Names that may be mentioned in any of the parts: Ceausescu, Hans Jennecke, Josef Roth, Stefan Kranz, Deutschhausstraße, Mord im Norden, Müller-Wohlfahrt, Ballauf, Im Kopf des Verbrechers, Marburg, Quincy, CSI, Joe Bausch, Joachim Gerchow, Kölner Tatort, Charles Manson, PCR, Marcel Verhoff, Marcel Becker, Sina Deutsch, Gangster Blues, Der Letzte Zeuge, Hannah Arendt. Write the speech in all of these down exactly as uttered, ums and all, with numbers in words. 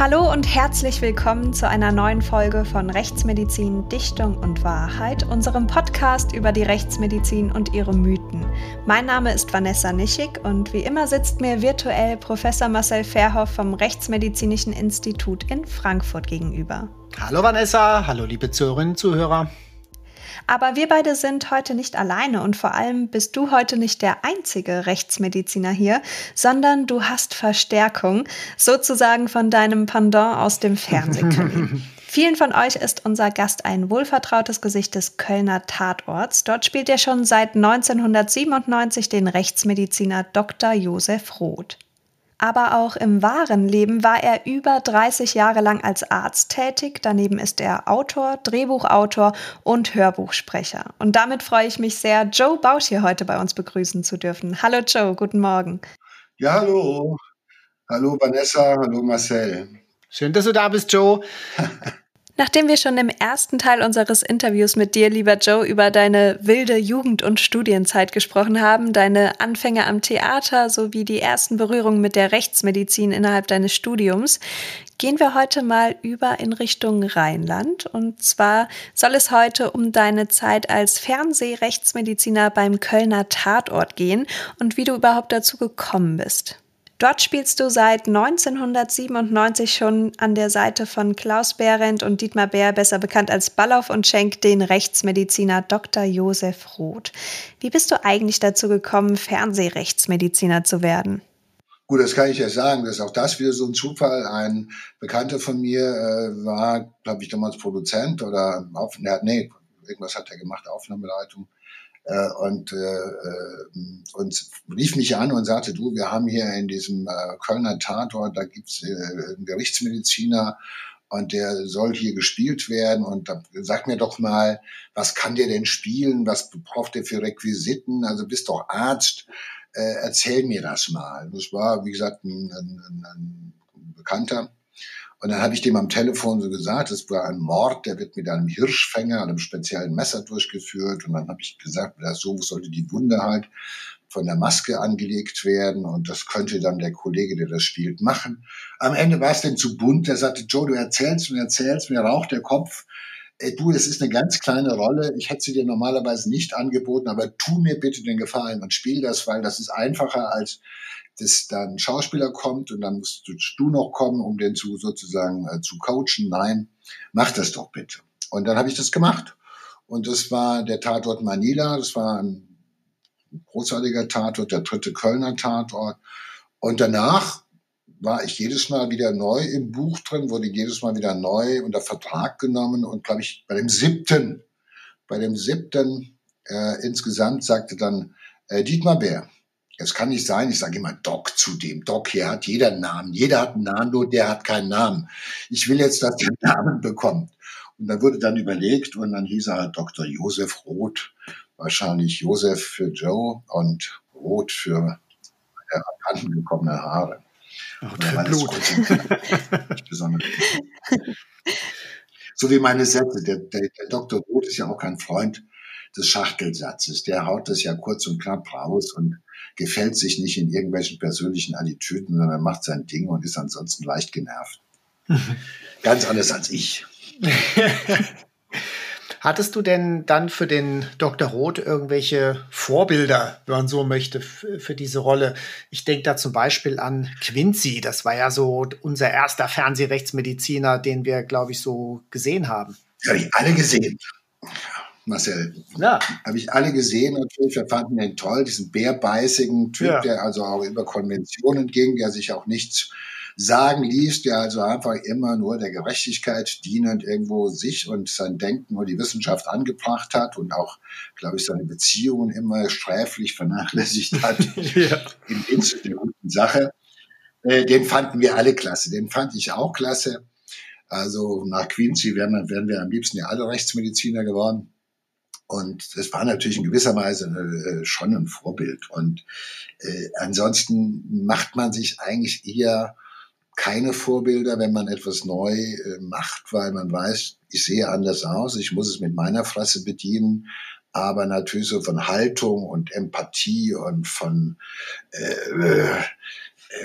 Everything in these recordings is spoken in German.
Hallo und herzlich willkommen zu einer neuen Folge von Rechtsmedizin, Dichtung und Wahrheit, unserem Podcast über die Rechtsmedizin und ihre Mythen. Mein Name ist Vanessa Nischig und wie immer sitzt mir virtuell Professor Marcel Verhoff vom Rechtsmedizinischen Institut in Frankfurt gegenüber. Hallo Vanessa, hallo liebe Zuhörerinnen und Zuhörer. Aber wir beide sind heute nicht alleine und vor allem bist du heute nicht der einzige Rechtsmediziner hier, sondern du hast Verstärkung, sozusagen von deinem Pendant aus dem Fernsehkamin. Vielen von euch ist unser Gast ein wohlvertrautes Gesicht des Kölner Tatorts. Dort spielt er schon seit neunzehnhundertsiebenundneunzig den Rechtsmediziner Doktor Josef Roth. Aber auch im wahren Leben war er über dreißig Jahre lang als Arzt tätig. Daneben ist er Autor, Drehbuchautor und Hörbuchsprecher. Und damit freue ich mich sehr, Joe Bausch hier heute bei uns begrüßen zu dürfen. Hallo Joe, guten Morgen. Ja, hallo. Hallo Vanessa, hallo Marcel. Schön, dass du da bist, Joe. Nachdem wir schon im ersten Teil unseres Interviews mit dir, lieber Joe, über deine wilde Jugend- und Studienzeit gesprochen haben, deine Anfänge am Theater sowie die ersten Berührungen mit der Rechtsmedizin innerhalb deines Studiums, gehen wir heute mal über in Richtung Rheinland. Und zwar soll es heute um deine Zeit als Fernsehrechtsmediziner beim Kölner Tatort gehen und wie du überhaupt dazu gekommen bist. Dort spielst du seit neunzehnhundertsiebenundneunzig schon an der Seite von Klaus Behrendt und Dietmar Bär, besser bekannt als Ballauf und Schenk, den Rechtsmediziner Doktor Josef Roth. Wie bist du eigentlich dazu gekommen, Fernsehrechtsmediziner zu werden? Gut, das kann ich ja sagen. Das ist auch das wieder so ein Zufall. Ein Bekannter von mir äh, war, glaube ich, damals Produzent oder auf, nee, irgendwas hat er gemacht, Aufnahmeleitung. Und, äh, und rief mich an und sagte, du, wir haben hier in diesem äh, Kölner Tatort, da gibt's äh, einen Gerichtsmediziner und der soll hier gespielt werden. Und da, sag mir doch mal, was kann der denn spielen? Was braucht der für Requisiten? Also bist doch Arzt, äh, erzähl mir das mal. Das war, wie gesagt, ein, ein, ein Bekannter. Und dann habe ich dem am Telefon so gesagt, es war ein Mord, der wird mit einem Hirschfänger, einem speziellen Messer durchgeführt. Und dann habe ich gesagt, so sollte die Wunde halt von der Maske angelegt werden. Und das könnte dann der Kollege, der das spielt, machen. Am Ende war es denn zu bunt. Der sagte, Joe, du erzählst und erzählst, mir raucht der Kopf. Ey, du, das ist eine ganz kleine Rolle. Ich hätte sie dir normalerweise nicht angeboten, aber tu mir bitte den Gefallen und spiel das, weil das ist einfacher als... dass dann ein Schauspieler kommt und dann musst du noch kommen, um den zu sozusagen äh, zu coachen. Nein, mach das doch bitte. Und dann habe ich das gemacht. Und das war der Tatort Manila. Das war ein großartiger Tatort, der dritte Kölner Tatort. Und danach war ich jedes Mal wieder neu im Buch drin, wurde jedes Mal wieder neu unter Vertrag genommen. Und glaube ich, bei dem siebten, bei dem siebten äh, insgesamt sagte dann äh, Dietmar Bär, es kann nicht sein, ich sage immer Doc zu dem. Doc hier hat jeder einen Namen. Jeder hat einen Namen, nur der hat keinen Namen. Ich will jetzt, dass der einen Namen bekommt. Und dann wurde dann überlegt und dann hieß er halt Doktor Josef Roth. Wahrscheinlich Josef für Joe und Roth für meine angekommene Haare. Ach, dein Blut. So wie meine Sätze. Der, der, der Doktor Roth ist ja auch kein Freund des Schachtelsatzes. Der haut das ja kurz und knapp raus und gefällt sich nicht in irgendwelchen persönlichen Attitüden, sondern macht sein Ding und ist ansonsten leicht genervt. Ganz anders als ich. Hattest du denn dann für den Doktor Roth irgendwelche Vorbilder, wenn man so möchte, für diese Rolle? Ich denke da zum Beispiel an Quincy. Das war ja so unser erster Fernsehrechtsmediziner, den wir, glaube ich, so gesehen haben. Ja, die alle gesehen. Marcel, ja. Habe ich alle gesehen natürlich, wir fanden den toll, diesen bärbeißigen Typ, ja. Der also auch über Konventionen ging, der sich auch nichts sagen ließ, der also einfach immer nur der Gerechtigkeit dienend irgendwo sich und sein Denken und die Wissenschaft angebracht hat und auch, glaube ich, seine Beziehungen immer sträflich vernachlässigt hat ja. Im Dienst der guten Sache. Äh, den fanden wir alle klasse, den fand ich auch klasse. Also nach Quincy wären, wären wir am liebsten ja alle Rechtsmediziner geworden. Und das war natürlich in gewisser Weise äh, schon ein Vorbild. Und äh, ansonsten macht man sich eigentlich eher keine Vorbilder, wenn man etwas neu äh, macht, weil man weiß, ich sehe anders aus, ich muss es mit meiner Fresse bedienen. Aber natürlich so von Haltung und Empathie und von äh, äh,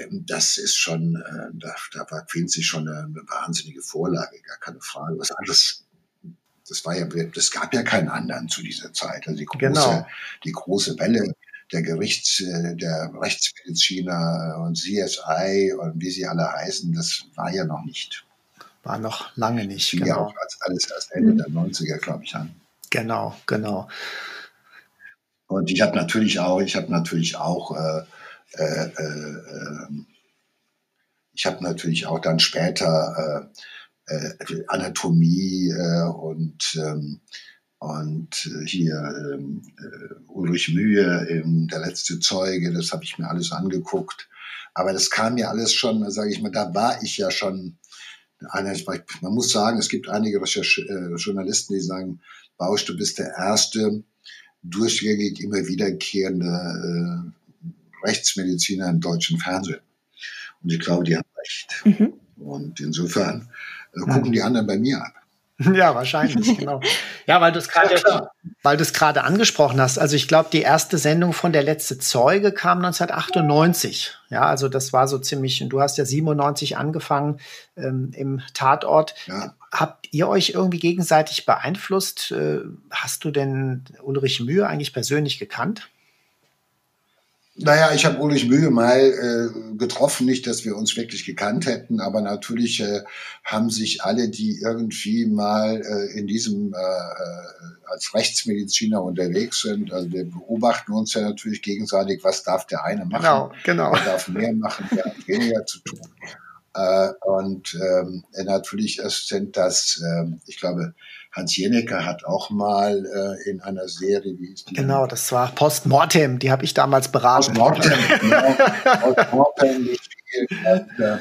Das ist schon, da, da war Quincy schon eine, eine wahnsinnige Vorlage, gar keine Frage. Was anderes, das war ja, das gab ja keinen anderen zu dieser Zeit. Also die große, genau. die große Welle der Gerichts, der Rechtsmediziner und C S I und wie sie alle heißen, das war ja noch nicht. War noch lange nicht. Genau. Ja, auch als, alles erst Ende der neunziger, glaube ich, an. Genau, genau. Und ich habe natürlich auch, ich habe natürlich auch, äh, äh, äh, ich habe natürlich auch dann später äh, äh, Anatomie äh, und ähm, und hier äh, Ulrich Mühe im Der Letzte Zeuge, das habe ich mir alles angeguckt. Aber das kam ja alles schon, sage ich mal, da war ich ja schon. Eine, man muss sagen, es gibt einige Journalisten, die sagen, Bausch, du bist der erste durchgängig immer wiederkehrende äh, Rechtsmediziner im deutschen Fernsehen. Und ich glaube, die haben recht. Mhm. Und insofern äh, gucken mhm. die anderen bei mir ab. Ja, wahrscheinlich, genau. Ja, weil du es gerade ja, weil du es gerade angesprochen hast. Also ich glaube, die erste Sendung von Der Letzte Zeuge kam neunzehnhundertachtundneunzig. Ja, also das war so ziemlich, und du hast ja siebenundneunzig angefangen ähm, im Tatort. Ja. Habt ihr euch irgendwie gegenseitig beeinflusst? Äh, hast du denn Ulrich Mühe eigentlich persönlich gekannt? Naja, ich habe Ulrich Mühe mal äh, getroffen, nicht, dass wir uns wirklich gekannt hätten, aber natürlich äh, haben sich alle, die irgendwie mal äh, in diesem äh, als Rechtsmediziner unterwegs sind, also wir beobachten uns ja natürlich gegenseitig, was darf der eine machen, genau, genau. Wer darf mehr machen, wer hat weniger zu tun. Äh, und ähm, natürlich sind das, äh, ich glaube, Hans Jennecke hat auch mal äh, in einer Serie, wie hieß die? Genau, das war Postmortem, die habe ich damals beraten. Postmortem, genau. Postmortem, nicht viel. Und, äh,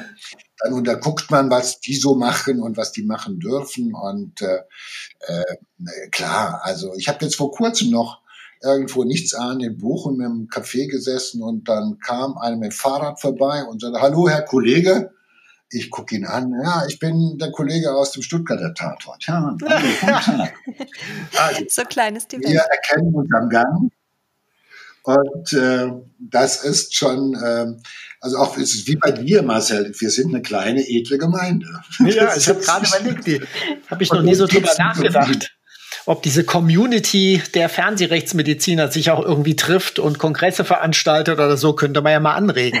dann unterguckt man, was die so machen und was die machen dürfen. Und äh, äh, klar, also ich habe jetzt vor kurzem noch irgendwo nichts an in Bochum im Café gesessen und dann kam einer mit dem Fahrrad vorbei und sagte, hallo, Herr Kollege. Ich gucke ihn an. Ja, ich bin der Kollege aus dem Stuttgarter Tatort. Ja, also, so klein ist die Welt. Wir erkennen uns am Gang. Und äh, das ist schon, äh, also auch es ist wie bei dir, Marcel, wir sind eine kleine, edle Gemeinde. Ja, ich habe gerade überlegt, die habe ich noch nie so drüber nachgedacht. Ob diese Community der Fernsehrechtsmediziner sich auch irgendwie trifft und Kongresse veranstaltet oder so, könnte man ja mal anregen.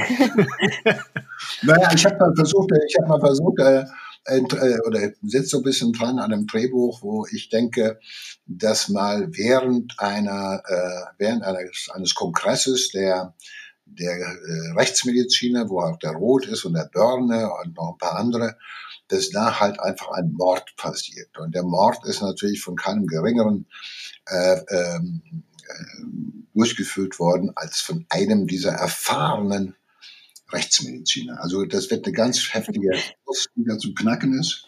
Naja, ich habe mal versucht, ich habe mal versucht, äh, äh, oder sitze so ein bisschen dran an einem Drehbuch, wo ich denke, dass mal während einer, äh, während eines, eines Kongresses der, der äh, Rechtsmediziner, wo auch der Roth ist und der Börne und noch ein paar andere, dass da halt einfach ein Mord passiert. Und der Mord ist natürlich von keinem Geringeren äh, ähm, durchgeführt worden als von einem dieser erfahrenen Rechtsmediziner. Also das wird eine ganz heftige Post, die da zum Knacken ist.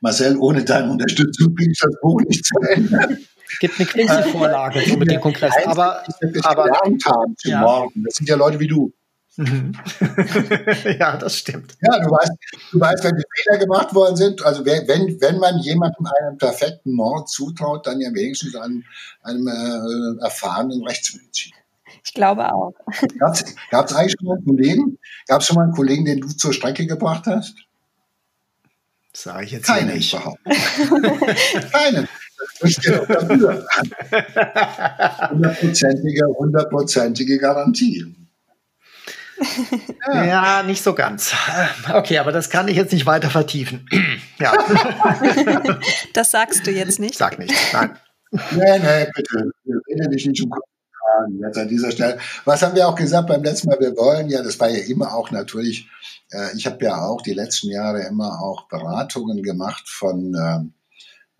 Marcel, ohne deine Unterstützung kriege ich das Buch nicht zu Ende. Es gibt eine Quincy-Vorlage so mit dem Kongress. Aber, aber haben, ja. Morden. Das sind ja Leute wie du. Ja, das stimmt. Ja, du weißt, du weißt, wenn die Fehler gemacht worden sind, also wenn, wenn man jemandem einen perfekten Mord zutraut, dann ja wenigstens einem, einem äh, erfahrenen Rechtsmediziner. Ich glaube auch. Gab es eigentlich schon mal einen Kollegen? Gab es schon mal einen Kollegen, den du zur Strecke gebracht hast? Das sage ich jetzt Keinen nicht. Überhaupt. Keinen. hundertprozentige, hundertprozentige Garantie. Ja. Ja, nicht so ganz. Okay, aber das kann ich jetzt nicht weiter vertiefen. Ja. Das sagst du jetzt nicht? Sag nicht, nein. Nein, nein, bitte. Ich rede dich nicht um Kommentaren jetzt an dieser Stelle. Was haben wir auch gesagt beim letzten Mal? Wir wollen ja, das war ja immer auch natürlich, äh, ich habe ja auch die letzten Jahre immer auch Beratungen gemacht von,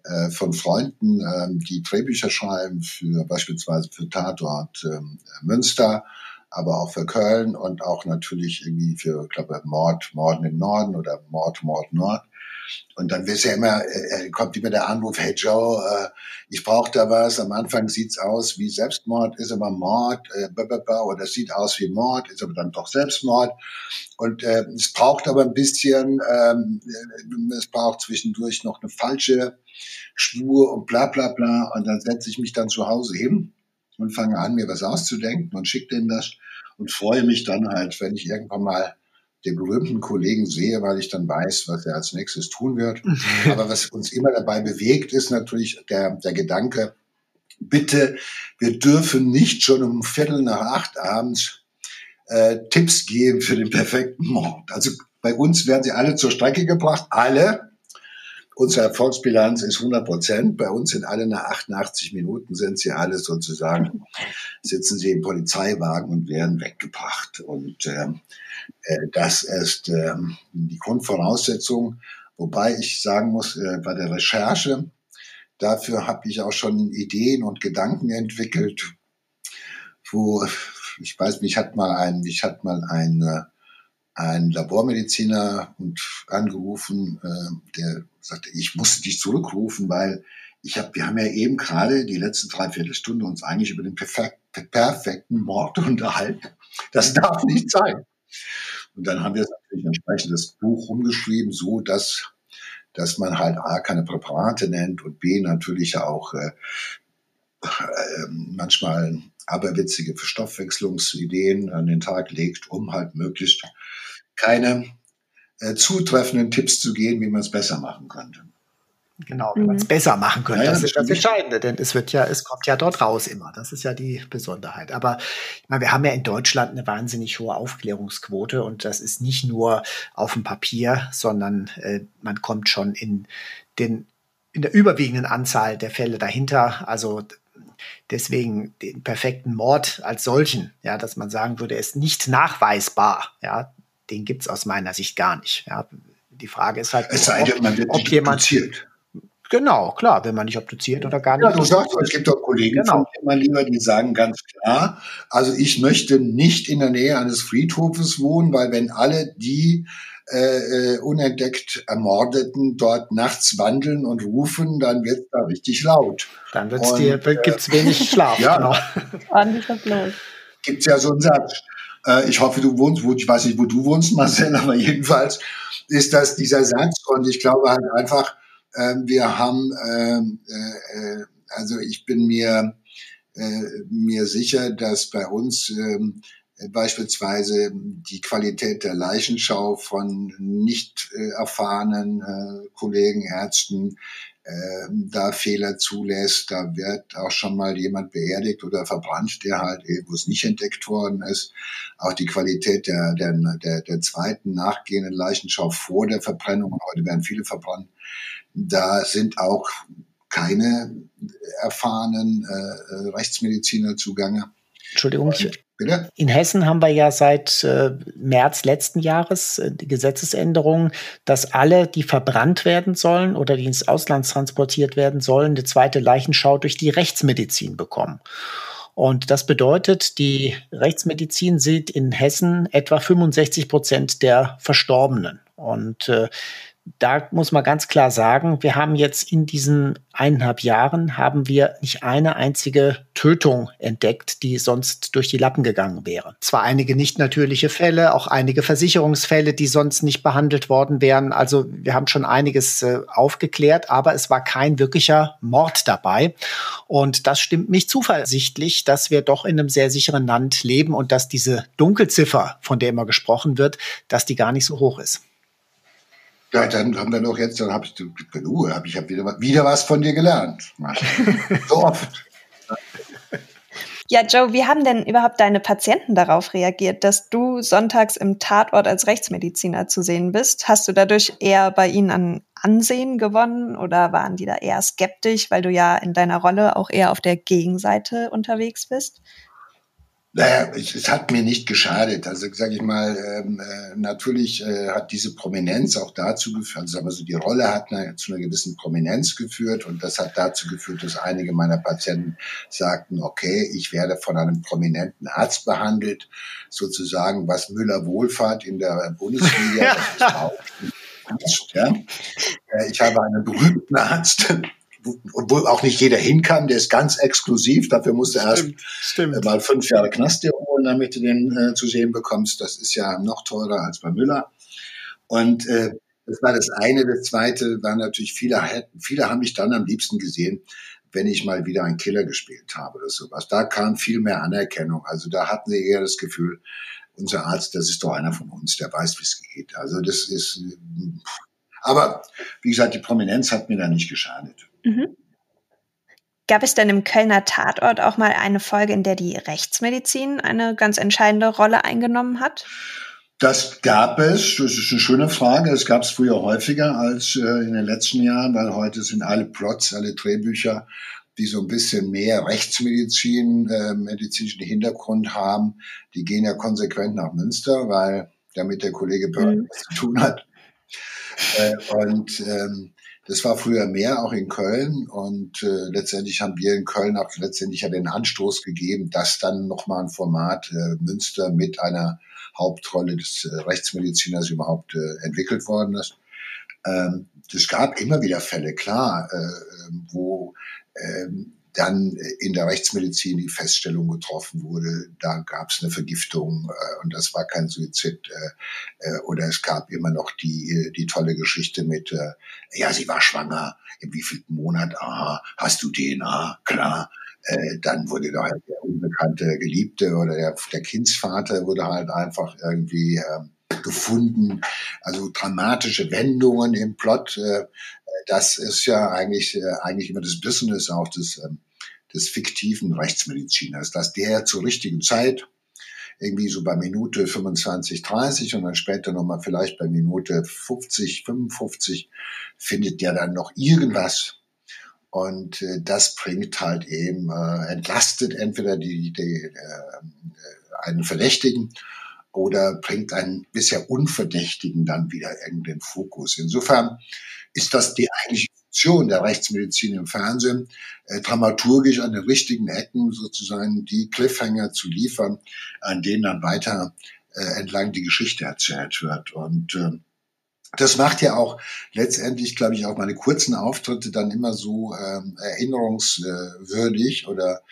äh, von Freunden, äh, die Drehbücher schreiben, für beispielsweise für Tatort äh, Münster, aber auch für Köln und auch natürlich irgendwie für, ich glaube, Mord, Morden im Norden oder Mord, Mord, Nord. Und dann ist ja immer, äh, kommt immer der Anruf, hey Joe, äh, ich brauche da was. Am Anfang sieht's aus wie Selbstmord, ist aber Mord, äh, oder es sieht aus wie Mord, ist aber dann doch Selbstmord. Und äh, es braucht aber ein bisschen, ähm, es braucht zwischendurch noch eine falsche Spur und bla bla bla. Und dann setze ich mich dann zu Hause hin und fange an, mir was auszudenken und schicke denen das und freue mich dann halt, wenn ich irgendwann mal den berühmten Kollegen sehe, weil ich dann weiß, was er als nächstes tun wird. Aber was uns immer dabei bewegt, ist natürlich der, der Gedanke, bitte, wir dürfen nicht schon um Viertel nach acht abends äh, Tipps geben für den perfekten Mord. Also bei uns werden sie alle zur Strecke gebracht, alle. Unsere Erfolgsbilanz ist hundert Prozent. Bei uns sind alle nach achtundachtzig Minuten sind sie alle sozusagen, sitzen sie im Polizeiwagen und werden weggebracht. Und äh, das ist äh, die Grundvoraussetzung. Wobei ich sagen muss, äh, bei der Recherche, dafür habe ich auch schon Ideen und Gedanken entwickelt, wo, ich weiß, mich hat mal ein, mich hat mal ein, ein Labormediziner und angerufen, äh, der sagte, ich musste dich zurückrufen, weil ich habe, wir haben ja eben gerade die letzten Dreiviertelstunde uns eigentlich über den perfek- perfekten Mord unterhalten. Das darf nicht sein. Und dann haben wir natürlich entsprechend das Buch rumgeschrieben, so dass, dass man halt A, keine Präparate nennt und B, natürlich auch äh, äh, manchmal aberwitzige Verstoffwechslungsideen an den Tag legt, um halt möglichst keine äh, zutreffenden Tipps zu geben, wie man es besser machen könnte. Genau, wie mhm. man es besser machen könnte. Ja, das ist das Entscheidende, denn es wird ja, es kommt ja dort raus immer. Das ist ja die Besonderheit. Aber ich meine, wir haben ja in Deutschland eine wahnsinnig hohe Aufklärungsquote und das ist nicht nur auf dem Papier, sondern äh, man kommt schon in den in der überwiegenden Anzahl der Fälle dahinter. Also deswegen den perfekten Mord als solchen, ja, dass man sagen würde, er ist nicht nachweisbar. Ja, den gibt es aus meiner Sicht gar nicht. Ja, die Frage ist halt, es nur, sei denn, ob, man wird ob jemand obduziert. Genau, klar, wenn man nicht obduziert oder gar nicht. Ja, du sagst, es gibt doch Kollegen, genau. von immer lieber, die sagen ganz klar, also ich möchte nicht in der Nähe eines Friedhofes wohnen, weil wenn alle die Äh, unentdeckt Ermordeten dort nachts wandeln und rufen, dann wird es da richtig laut. Dann wird's und, dir, äh, gibt's wenig Schlaf. Ja, genau. Ordentlicher Applaus. Gibt's ja so einen Satz. Äh, ich hoffe, du wohnst, wo, ich weiß nicht, wo du wohnst, Marcel, aber jedenfalls ist das dieser Satz und ich glaube halt einfach, äh, wir haben, äh, äh, also ich bin mir, äh, mir sicher, dass bei uns äh, beispielsweise die Qualität der Leichenschau von nicht äh, erfahrenen äh, Kollegen, Ärzten, äh, da Fehler zulässt. Da wird auch schon mal jemand beerdigt oder verbrannt, der halt irgendwas nicht entdeckt worden ist. Auch die Qualität der, der, der, der zweiten nachgehenden Leichenschau vor der Verbrennung, und heute werden viele verbrannt, da sind auch keine erfahrenen äh, Rechtsmediziner zugange. Entschuldigung, und, bitte? In Hessen haben wir ja seit äh, März letzten Jahres äh, die Gesetzesänderung, dass alle, die verbrannt werden sollen oder die ins Ausland transportiert werden sollen, eine zweite Leichenschau durch die Rechtsmedizin bekommen. Und das bedeutet, die Rechtsmedizin sieht in Hessen etwa fünfundsechzig Prozent der Verstorbenen. Und äh, da muss man ganz klar sagen, wir haben jetzt in diesen eineinhalb Jahren haben wir nicht eine einzige Tötung entdeckt, die sonst durch die Lappen gegangen wäre. Zwar einige nicht natürliche Fälle, auch einige Versicherungsfälle, die sonst nicht behandelt worden wären. Also wir haben schon einiges äh, aufgeklärt, aber es war kein wirklicher Mord dabei. Und das stimmt mich zuversichtlich, dass wir doch in einem sehr sicheren Land leben und dass diese Dunkelziffer, von der immer gesprochen wird, dass die gar nicht so hoch ist. Ja, dann haben wir doch jetzt, dann habe ich, uh, hab ich hab wieder, wieder was von dir gelernt. So oft. Ja, Joe, wie haben denn überhaupt deine Patienten darauf reagiert, dass du sonntags im Tatort als Rechtsmediziner zu sehen bist? Hast du dadurch eher bei ihnen an Ansehen gewonnen oder waren die da eher skeptisch, weil du ja in deiner Rolle auch eher auf der Gegenseite unterwegs bist? Naja, es hat mir nicht geschadet. Also sage ich mal, ähm, äh, natürlich äh, hat diese Prominenz auch dazu geführt, also aber so die Rolle hat eine, zu einer gewissen Prominenz geführt und das hat dazu geführt, dass einige meiner Patienten sagten, okay, ich werde von einem prominenten Arzt behandelt, sozusagen was Müller-Wohlfahrt in der Bundesliga, das ist auch ein Arzt, ja. Ich habe einen berühmten Arzt, obwohl auch nicht jeder hinkam, der ist ganz exklusiv, dafür musst du erst stimmt, stimmt. mal fünf Jahre Knast dir holen, damit du den äh, zu sehen bekommst. Das ist ja noch teurer als bei Müller. Und äh, das war das eine. Das zweite war natürlich, viele, viele haben mich dann am liebsten gesehen, wenn ich mal wieder einen Killer gespielt habe oder sowas. Da kam viel mehr Anerkennung. Also da hatten sie eher das Gefühl, unser Arzt, das ist doch einer von uns, der weiß, wie es geht. Also das ist, aber wie gesagt, die Prominenz hat mir da nicht geschadet. Mhm. Gab es denn im Kölner Tatort auch mal eine Folge, in der die Rechtsmedizin eine ganz entscheidende Rolle eingenommen hat? Das gab es. Das ist eine schöne Frage. Das gab es früher häufiger als äh, in den letzten Jahren, weil heute sind alle Plots, alle Drehbücher, die so ein bisschen mehr Rechtsmedizin, äh, medizinischen Hintergrund haben, die gehen ja konsequent nach Münster, weil damit der Kollege Börner mhm. was zu tun hat. Äh, und ähm, das war früher mehr, auch in Köln. Und äh, letztendlich haben wir in Köln auch letztendlich ja den Anstoß gegeben, dass dann nochmal ein Format äh, Münster mit einer Hauptrolle des äh, Rechtsmediziners überhaupt äh, entwickelt worden ist. Ähm, es gab immer wieder Fälle, klar, äh, wo äh, dann in der Rechtsmedizin die Feststellung getroffen wurde, da gab es eine Vergiftung äh, und das war kein Suizid. Äh, äh, oder es gab immer noch die die tolle Geschichte mit, äh, ja, sie war schwanger, im wievielten Monat, aha, hast du D N A, klar. Äh, dann wurde da halt der unbekannte Geliebte oder der, der Kindsvater wurde halt einfach irgendwie äh, gefunden. Also dramatische Wendungen im Plot, äh, das ist ja eigentlich äh, eigentlich immer das Business auch des, äh, des fiktiven Rechtsmediziners, dass der zur richtigen Zeit, irgendwie so bei Minute fünfundzwanzig, dreißig und dann später nochmal vielleicht bei Minute fünfzig, fünfundfünfzig, findet der dann noch irgendwas. Und äh, das bringt halt eben, äh, entlastet entweder die, die, äh, einen Verdächtigen oder bringt einen bisher Unverdächtigen dann wieder in den Fokus. Insofern ist das die eigentliche Funktion der Rechtsmedizin im Fernsehen, äh, dramaturgisch an den richtigen Ecken sozusagen die Cliffhanger zu liefern, an denen dann weiter äh, entlang die Geschichte erzählt wird. Und äh, das macht ja auch letztendlich, glaube ich, auch meine kurzen Auftritte dann immer so ähm, erinnerungswürdig oder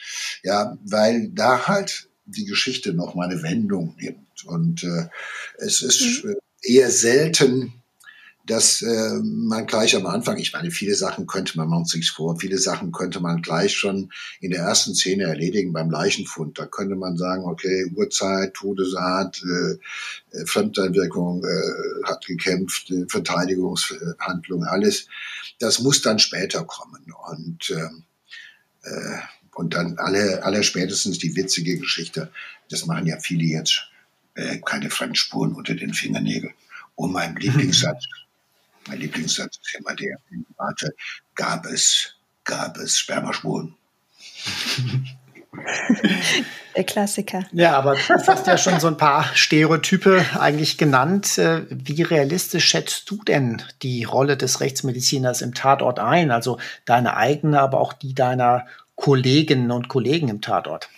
ja, weil da halt die Geschichte noch mal eine Wendung nimmt. Und äh, es ist mhm. eher selten, dass äh, man gleich am Anfang, ich meine, viele Sachen könnte man, man macht sich vor, viele Sachen könnte man gleich schon in der ersten Szene erledigen beim Leichenfund. Da könnte man sagen, okay, Uhrzeit, Todesart, äh, Fremdeinwirkung, äh, hat gekämpft, äh, Verteidigungshandlung, alles. Das muss dann später kommen und äh, äh, und dann alle, alle spätestens die witzige Geschichte. Das machen ja viele jetzt, äh, keine Fremdspuren unter den Fingernägeln. Und mein Lieblingssatz. Mein Lieblingssatz ist immer der, warte, gab es, gab es Spermaspuren. Der Klassiker. Ja, aber du hast ja schon so ein paar Stereotype eigentlich genannt. Wie realistisch schätzt du denn die Rolle des Rechtsmediziners im Tatort ein? Also deine eigene, aber auch die deiner Kolleginnen und Kollegen im Tatort?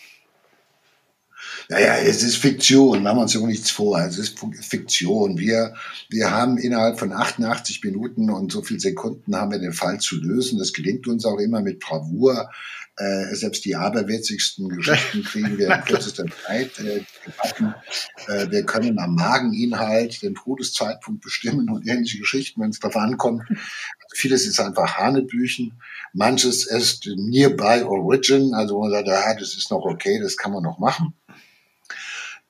Naja, es ist Fiktion, machen wir uns ja auch nichts vor. Es ist Fiktion. Wir, wir haben innerhalb von achtundachtzig Minuten und so viel Sekunden haben wir den Fall zu lösen. Das gelingt uns auch immer mit Bravour. Äh, selbst die aberwitzigsten Geschichten kriegen wir in kürzester Zeit äh, gebacken. Äh, wir können am Mageninhalt den Todeszeitpunkt bestimmen und ähnliche Geschichten, wenn es darauf ankommt. Vieles ist einfach Hanebüchen. Manches ist nearby origin. Also man sagt, ja, das ist noch okay, das kann man noch machen.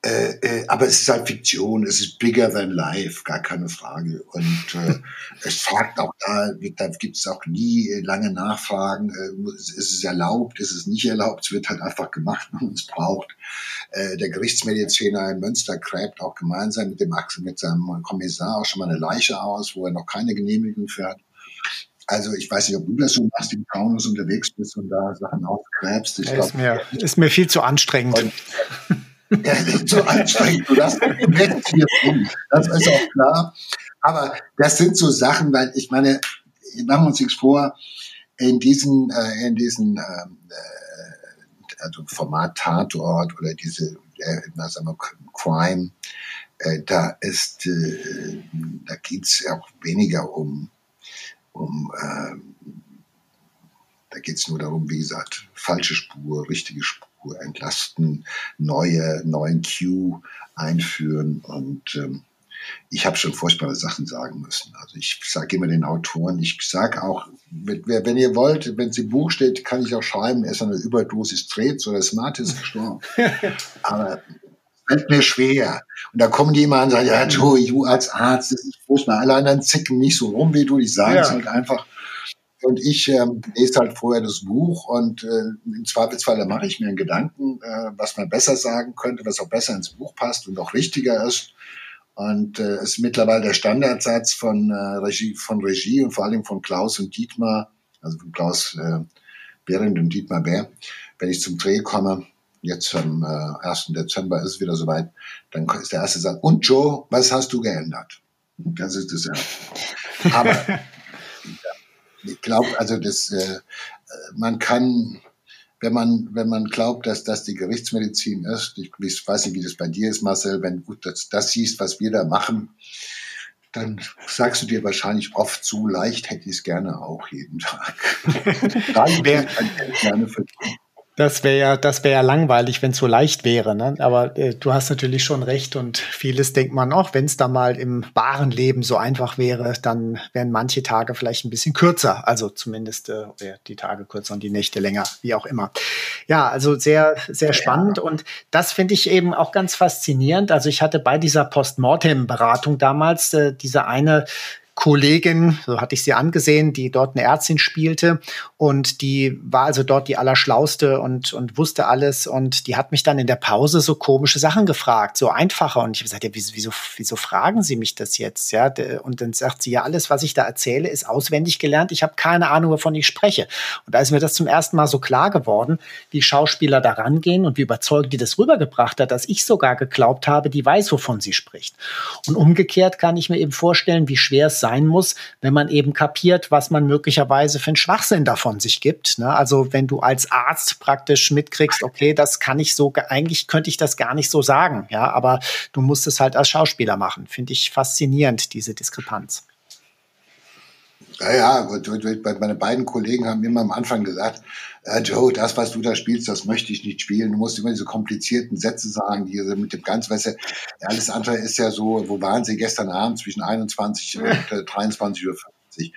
Äh, äh, aber es ist halt Fiktion, es ist bigger than life, gar keine Frage. Und äh, es fragt auch da, da gibt es auch nie äh, lange Nachfragen, äh, ist es erlaubt, ist es nicht erlaubt, es wird halt einfach gemacht, wenn man es braucht. Äh, der Gerichtsmediziner in Münster gräbt auch gemeinsam mit dem Axel, mit seinem Kommissar auch schon mal eine Leiche aus, wo er noch keine Genehmigung für hat. Also ich weiß nicht, ob du das so machst, im Taunus unterwegs bist und da Sachen ausgräbst. Ich ja, glaub, ist, mir, ist mir viel zu anstrengend. Und, ja, das ist so anstrengend, du lass jetzt hier rum. Das ist auch klar. Aber das sind so Sachen, weil ich meine, machen wir uns nichts vor, in diesen, äh, in diesen äh, also Format Tatort oder diese äh, na, sagen wir, Crime, äh, da ist, äh, da geht's auch weniger um, um äh, da geht's nur darum, wie gesagt, falsche Spur, richtige Spur. Entlasten, neue, neuen Cue einführen und ähm, ich habe schon furchtbare Sachen sagen müssen. Also ich sage immer den Autoren, ich sage auch, wenn ihr wollt, wenn es im Buch steht, kann ich auch schreiben, er ist an einer Überdosis Trets oder Smarties gestorben. Aber fällt mir schwer. Und da kommen die immer an und sagen, ja, Joe, du als Arzt, das ist furchtbar. Alle anderen zicken nicht so rum wie du, die sagen es halt einfach. Und ich ähm, lese halt vorher das Buch und äh, im Zweifelsfall mache ich mir einen Gedanken, äh, was man besser sagen könnte, was auch besser ins Buch passt und auch richtiger ist. Und es äh, ist mittlerweile der Standardsatz von, äh, Regie, von Regie und vor allem von Klaus und Dietmar, also von Klaus äh, Behrendt und Dietmar Bär, wenn ich zum Dreh komme, jetzt am äh, ersten Dezember ist es wieder soweit, dann ist der erste Satz, und Joe, was hast du geändert? Das ist das ja. Aber ich glaube, also das, äh, man kann, wenn man, wenn man glaubt, dass das die Gerichtsmedizin ist, ich weiß nicht, wie das bei dir ist, Marcel, wenn du das, das siehst, was wir da machen, dann sagst du dir wahrscheinlich oft, so leicht hätte ich es gerne auch jeden Tag. Dann wäre ich gerne für dich. Das wäre ja, das wäre ja langweilig, wenn es so leicht wäre, ne? Aber äh, du hast natürlich schon recht und vieles denkt man auch, wenn es da mal im wahren Leben so einfach wäre, dann wären manche Tage vielleicht ein bisschen kürzer, also zumindest äh, die Tage kürzer und die Nächte länger, wie auch immer. Ja, also sehr, sehr spannend, ja. Und das finde ich eben auch ganz faszinierend. Also ich hatte bei dieser Postmortem-Beratung damals äh, diese eine Kollegin, so hatte ich sie angesehen, die dort eine Ärztin spielte und die war also dort die Allerschlauste und und wusste alles und die hat mich dann in der Pause so komische Sachen gefragt, so einfache, und ich habe gesagt, ja, wieso, wieso fragen Sie mich das jetzt? Ja, und dann sagt sie, ja, alles, was ich da erzähle, ist auswendig gelernt, ich habe keine Ahnung, wovon ich spreche. Und da ist mir das zum ersten Mal so klar geworden, wie Schauspieler da rangehen und wie überzeugend die das rübergebracht hat, dass ich sogar geglaubt habe, die weiß, wovon sie spricht. Und umgekehrt kann ich mir eben vorstellen, wie schwer es sein muss, wenn man eben kapiert, was man möglicherweise für einen Schwachsinn davon sich gibt. Ne? Also wenn du als Arzt praktisch mitkriegst, okay, das kann ich so, eigentlich könnte ich das gar nicht so sagen. Ja, aber du musst es halt als Schauspieler machen. Finde ich faszinierend, diese Diskrepanz. Ja, ja, meine beiden Kollegen haben immer am Anfang gesagt, äh, Joe, das, was du da spielst, das möchte ich nicht spielen. Du musst immer diese komplizierten Sätze sagen, die mit dem ganzen, weißt du, alles andere ist ja so, wo waren sie gestern Abend zwischen einundzwanzig und äh, dreiundzwanzig Uhr fünfzig?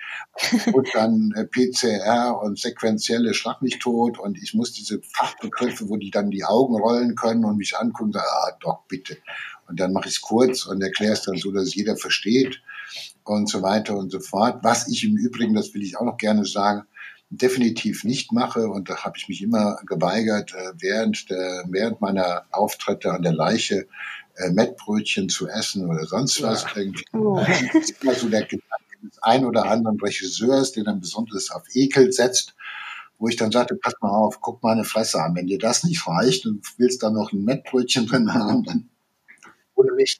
Und dann äh, P C R und sequentielle Schlag mich tot und ich muss diese Fachbegriffe, wo die dann die Augen rollen können und mich angucken und sagen, ah, doch, bitte. Und dann mache ich es kurz und erkläre es dann so, dass jeder versteht. Und so weiter und so fort. Was ich im Übrigen, das will ich auch noch gerne sagen, definitiv nicht mache, und da habe ich mich immer geweigert, während, der, während meiner Auftritte an der Leiche äh, Mettbrötchen zu essen oder sonst was. Ja. Irgendwie. Oh. Das ist immer so der Gedanke des einen oder anderen Regisseurs, der dann besonders auf Ekel setzt, wo ich dann sagte, pass mal auf, guck mal eine Fresse an. Wenn dir das nicht reicht und willst dann noch ein Mettbrötchen drin haben, dann ohne mich.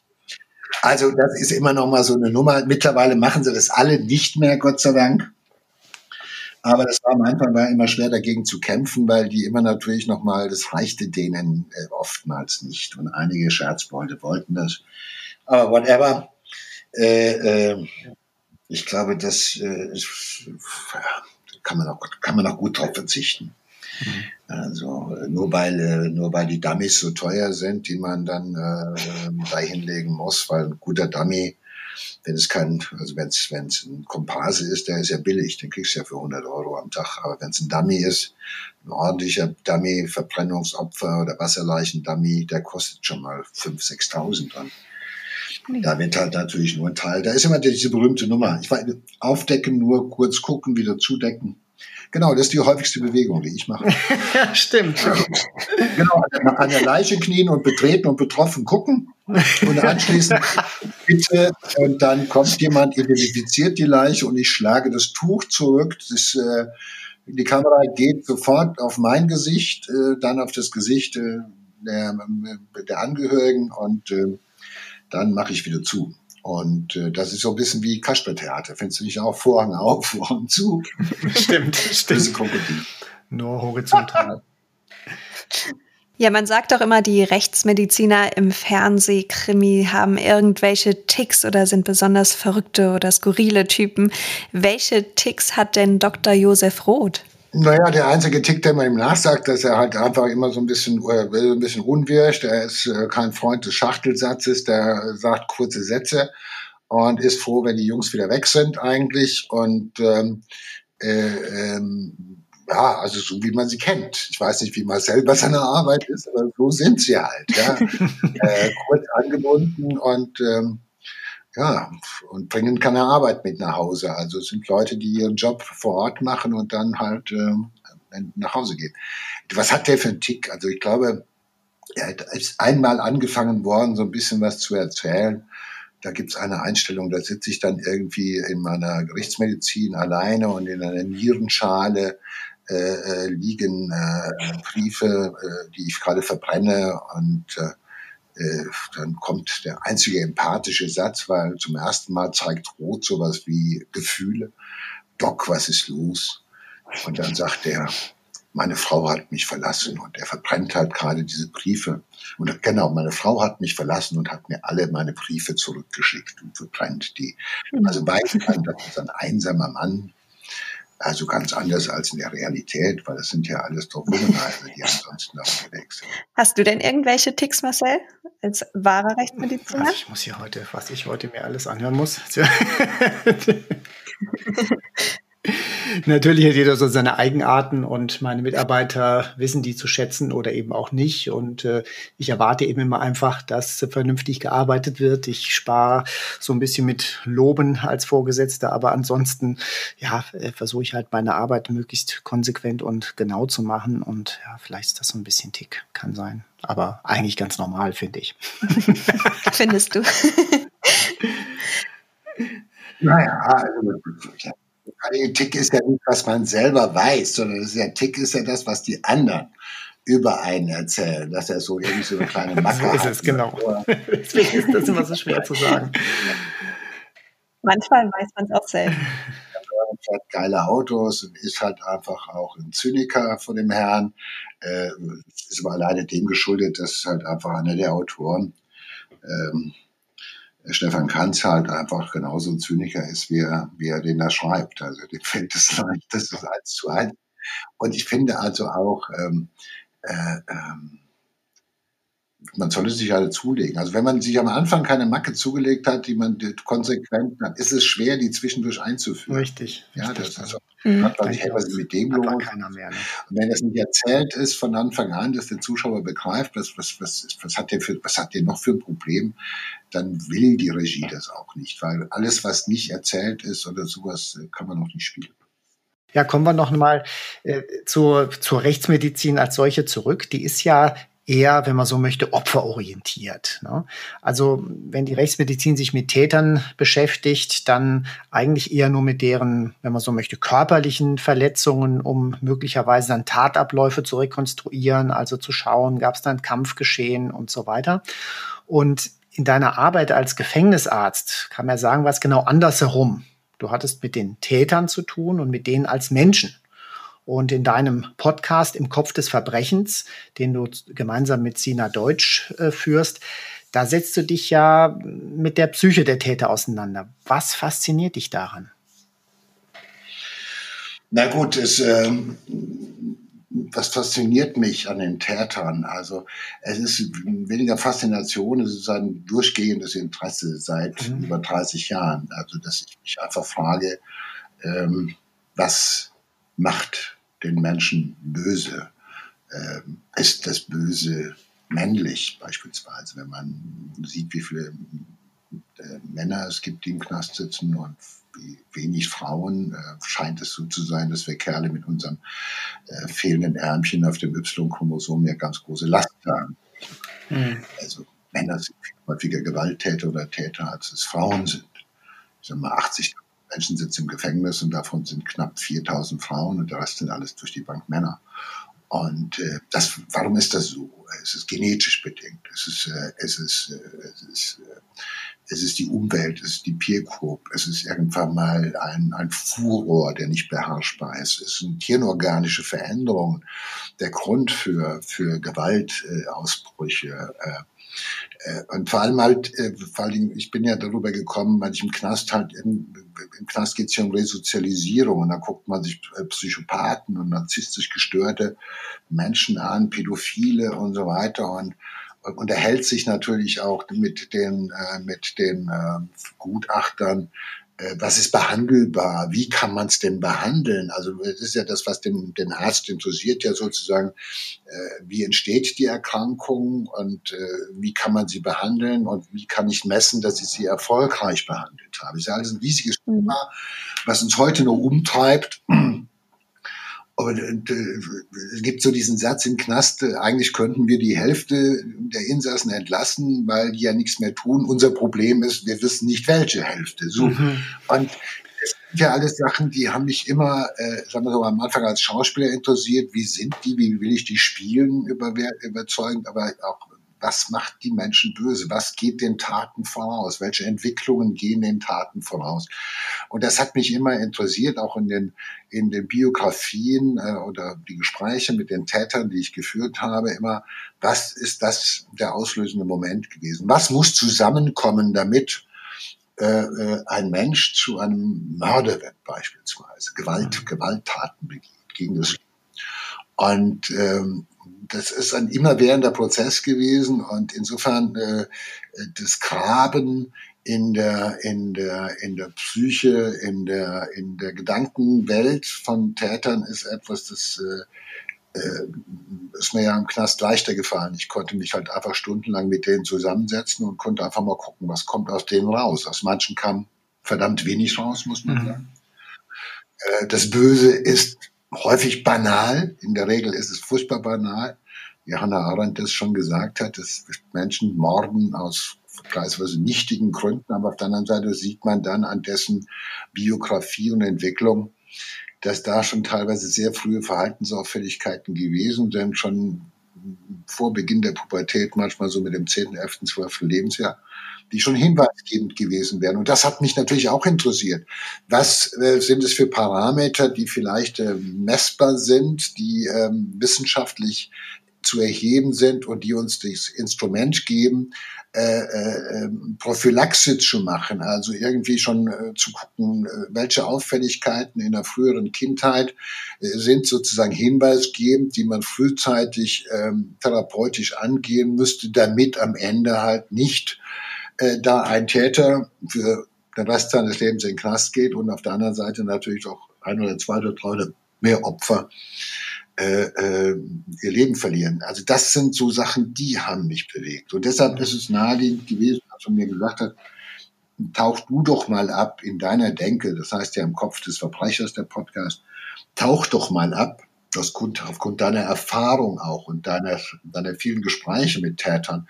Also das ist immer noch mal so eine Nummer. Mittlerweile machen sie das alle nicht mehr, Gott sei Dank. Aber das war am Anfang war immer schwer dagegen zu kämpfen, weil die immer natürlich noch mal, das reichte denen äh, oftmals nicht. Und einige Scherzbolde wollten das. Aber whatever. Äh, äh, ich glaube, das äh, ist, kann man auch, kann man auch gut drauf verzichten. Mhm. Also nur weil, nur weil die Dummies so teuer sind, die man dann äh, da hinlegen muss, weil ein guter Dummy, wenn es kein, also wenn es wenn es ein Komparse ist, der ist ja billig, den kriegst du ja für hundert Euro am Tag. Aber wenn es ein Dummy ist, ein ordentlicher Dummy, Verbrennungsopfer oder Wasserleichen-Dummy, der kostet schon mal fünftausend, sechstausend dann. Da wird halt natürlich nur ein Teil, da ist immer diese berühmte Nummer. Ich weiß, aufdecken, nur kurz gucken, wieder zudecken. Genau, das ist die häufigste Bewegung, die ich mache. Ja, stimmt. Also, genau, an der Leiche knien und betreten und betroffen gucken und anschließend bitte, und dann kommt jemand, identifiziert die Leiche und ich schlage das Tuch zurück. Das, äh, die Kamera geht sofort auf mein Gesicht, äh, dann auf das Gesicht äh, der, der Angehörigen und äh, dann mache ich wieder zu. Und äh, das ist so ein bisschen wie Kaspertheater. Findest du nicht auch? Vorhang auf, Vorhang zu. Stimmt, stimmt. Nur horizontal. Ja, man sagt doch immer, die Rechtsmediziner im Fernsehkrimi haben irgendwelche Ticks oder sind besonders verrückte oder skurrile Typen. Welche Ticks hat denn Doktor Josef Roth? Naja, der einzige Tick, der man ihm nachsagt, dass er halt einfach immer so ein bisschen, äh, ein bisschen unwirsch, er ist äh, kein Freund des Schachtelsatzes, der sagt kurze Sätze und ist froh, wenn die Jungs wieder weg sind eigentlich, und ähm, äh, ähm, ja, also so wie man sie kennt. Ich weiß nicht, wie Marcel bei seiner Arbeit ist, aber so sind sie halt. Ja. äh, kurz angebunden und ähm, ja, und bringen keine Arbeit mit nach Hause. Also es sind Leute, die ihren Job vor Ort machen und dann halt ähm, nach Hause gehen. Was hat der für einen Tick? Also ich glaube, er ist einmal angefangen worden, so ein bisschen was zu erzählen. Da gibt's eine Einstellung, da sitze ich dann irgendwie in meiner Gerichtsmedizin alleine und in einer Nierenschale äh, liegen äh, Briefe, äh, die ich gerade verbrenne, und äh, dann kommt der einzige empathische Satz, weil zum ersten Mal zeigt Roth sowas wie Gefühle. Doc, was ist los? Und dann sagt er, meine Frau hat mich verlassen, und er verbrennt halt gerade diese Briefe. Und genau, meine Frau hat mich verlassen und hat mir alle meine Briefe zurückgeschickt und verbrennt die. Also weiß man, das ist ein einsamer Mann. Also ganz anders als in der Realität, weil das sind ja alles doch Wohnreise, die ansonsten auch unterwegs sind. Hast du denn irgendwelche Ticks, Marcel, als wahrer Rechtsmediziner? Was ich muss hier heute, was ich heute mir alles anhören muss. Natürlich hat jeder so seine Eigenarten, und meine Mitarbeiter wissen die zu schätzen oder eben auch nicht, und äh, ich erwarte eben immer einfach, dass äh, vernünftig gearbeitet wird. Ich spare so ein bisschen mit Loben als Vorgesetzter, aber ansonsten ja, äh, versuche ich halt meine Arbeit möglichst konsequent und genau zu machen, und ja, vielleicht ist das so ein bisschen Tick, kann sein, aber eigentlich ganz normal, finde ich. Findest du? Naja, also ja. Ein Tick ist ja nicht, was man selber weiß, sondern der Tick ist ja das, was die anderen über einen erzählen, dass er so irgendwie so eine kleine Macke hat. So ist es, genau. Deswegen ist das immer so schwer zu sagen. Manchmal weiß man es auch selbst. Er hat geile Autos und ist halt einfach auch ein Zyniker von dem Herrn. Äh, ist aber alleine dem geschuldet, dass halt einfach einer der Autoren, ähm, Stefan Kranz, halt einfach genauso ein Zyniker ist, wie er, wie er den da schreibt. Also dem fällt das leicht, das ist eins zu eins. Und ich finde also auch, ähm, äh, ähm, man sollte sich alle zulegen. Also wenn man sich am Anfang keine Macke zugelegt hat, die man konsequent hat, ist es schwer, die zwischendurch einzuführen. Richtig. Ja, richtig. Das ist auch, mhm. hat man sich etwas mit dem los. Keiner mehr, ne? Und wenn das nicht erzählt ist von Anfang an, dass der Zuschauer begreift, was, was, was, was hat der für, was hat der noch für ein Problem, dann will die Regie das auch nicht, weil alles, was nicht erzählt ist oder sowas, kann man noch nicht spielen. Ja, kommen wir noch mal äh, zur, zur Rechtsmedizin als solche zurück. Die ist ja eher, wenn man so möchte, opferorientiert, ne? Also wenn die Rechtsmedizin sich mit Tätern beschäftigt, dann eigentlich eher nur mit deren, wenn man so möchte, körperlichen Verletzungen, um möglicherweise dann Tatabläufe zu rekonstruieren, also zu schauen, gab es da ein Kampfgeschehen und so weiter. Und in deiner Arbeit als Gefängnisarzt kann man sagen, was genau andersherum. Du hattest mit den Tätern zu tun und mit denen als Menschen. Und in deinem Podcast Im Kopf des Verbrechens, den du gemeinsam mit Sina Deutsch äh, führst, da setzt du dich ja mit der Psyche der Täter auseinander. Was fasziniert dich daran? Na gut, es, äh, was fasziniert mich an den Tätern? Also es ist weniger Faszination, es ist ein durchgehendes Interesse seit mhm. über dreißig Jahren. Also dass ich mich einfach frage, ähm, was macht den Menschen böse? Ähm, ist das Böse männlich beispielsweise? Wenn man sieht, wie viele äh, Männer es gibt, die im Knast sitzen, und wie wenig Frauen, äh, scheint es so zu sein, dass wir Kerle mit unserem äh, fehlenden Ärmchen auf dem Y-Chromosom ja ganz große Last haben. Mhm. Also Männer sind häufiger Gewalttäter oder Täter, als es Frauen sind. Ich sag mal, achtzig Menschen sitzen im Gefängnis, und davon sind knapp viertausend Frauen, und der Rest sind alles durch die Bank Männer. Und äh, das, warum ist das so? Es ist genetisch bedingt, es ist, äh, es, ist, äh, es, ist äh, es ist die Umwelt, es ist die Peer Group, es ist irgendwann mal ein, ein Furor, der nicht beherrschbar ist. Es sind hirnorganische Veränderungen, der Grund für, für Gewaltausbrüche, äh, äh, und vor allem halt, vor allem, ich bin ja darüber gekommen, weil ich im Knast halt, im, im Knast geht es ja um Resozialisierung, und da guckt man sich Psychopathen und narzisstisch gestörte Menschen an, Pädophile und so weiter, und unterhält sich natürlich auch mit den, mit den Gutachtern was ist behandelbar? Wie kann man es denn behandeln? Also das ist ja das, was dem, dem Arzt interessiert, ja sozusagen, äh, wie entsteht die Erkrankung und äh, wie kann man sie behandeln und wie kann ich messen, dass ich sie erfolgreich behandelt habe? Das ist ja alles ein riesiges Thema, was uns heute noch umtreibt. Aber es gibt so diesen Satz im Knast, eigentlich könnten wir die Hälfte der Insassen entlassen, weil die ja nichts mehr tun. Unser Problem ist, wir wissen nicht, welche Hälfte. So. Mhm. Und das sind ja alles Sachen, die haben mich immer, äh, sagen wir so, am Anfang als Schauspieler interessiert. Wie sind die? Wie will ich die spielen? Über, überzeugend, aber auch, was macht die Menschen böse? Was geht den Taten voraus? Welche Entwicklungen gehen den Taten voraus? Und das hat mich immer interessiert, auch in den, in den Biografien äh, oder die Gespräche mit den Tätern, die ich geführt habe, immer, was ist das der auslösende Moment gewesen? Was muss zusammenkommen, damit äh, ein Mensch zu einem Mörder wird, beispielsweise? Gewalt, Gewalttaten begeht gegen das Leben. Und ähm, das ist ein immerwährender Prozess gewesen und insofern äh, das Graben in der in der in der Psyche, in der in der Gedankenwelt von Tätern ist etwas, das äh, äh, ist mir ja im Knast leichter gefallen. Ich konnte mich halt einfach stundenlang mit denen zusammensetzen und konnte einfach mal gucken, was kommt aus denen raus. Aus manchen kam verdammt wenig raus, muss man sagen. Mhm. Äh, das Böse ist häufig banal, in der Regel ist es furchtbar banal, wie Hannah Arendt das schon gesagt hat, dass Menschen morden aus vergleichsweise nichtigen Gründen, aber auf der anderen Seite sieht man dann an dessen Biografie und Entwicklung, dass da schon teilweise sehr frühe Verhaltensauffälligkeiten gewesen sind, schon vor Beginn der Pubertät, manchmal so mit dem zehnten, elften, zwölften Lebensjahr, die schon hinweisgebend gewesen wären. Und das hat mich natürlich auch interessiert. Was äh, sind es für Parameter, die vielleicht äh, messbar sind, die äh, wissenschaftlich zu erheben sind und die uns das Instrument geben, äh, äh, Prophylaxe zu machen, also irgendwie schon äh, zu gucken, welche Auffälligkeiten in der früheren Kindheit äh, sind sozusagen hinweisgebend, die man frühzeitig äh, therapeutisch angehen müsste, damit am Ende halt nicht da ein Täter für den Rest seines Lebens in den Knast geht und auf der anderen Seite natürlich auch ein oder zwei oder drei oder mehr Opfer äh, äh, ihr Leben verlieren. Also das sind so Sachen, die haben mich bewegt. Und deshalb ist es naheliegend gewesen, als man mir gesagt hat, tauch du doch mal ab in deiner Denke, das heißt ja im Kopf des Verbrechers, der Podcast, tauch doch mal ab, das aufgrund deiner Erfahrung auch und deiner, deiner vielen Gespräche mit Tätern,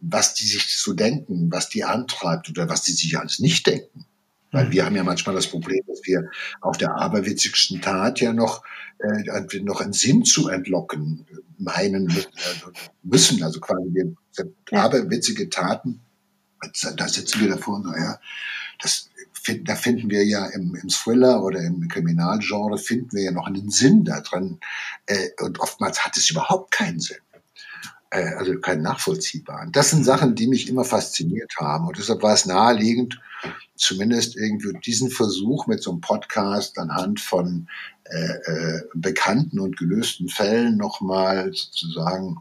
was die sich so denken, was die antreibt oder was die sich alles nicht denken. Weil wir haben ja manchmal das Problem, dass wir auf der aberwitzigsten Tat ja noch, äh, noch einen Sinn zu entlocken meinen also müssen. Also quasi wir, ja. aberwitzige Taten, da sitzen wir davor und so, ja, das, da finden wir ja im, im Thriller oder im Kriminalgenre finden wir ja noch einen Sinn da dran. Äh, und oftmals hat es überhaupt keinen Sinn. Also kein nachvollziehbaren. Das sind Sachen, die mich immer fasziniert haben. Und deshalb war es naheliegend, zumindest irgendwie diesen Versuch mit so einem Podcast anhand von äh, bekannten und gelösten Fällen nochmal sozusagen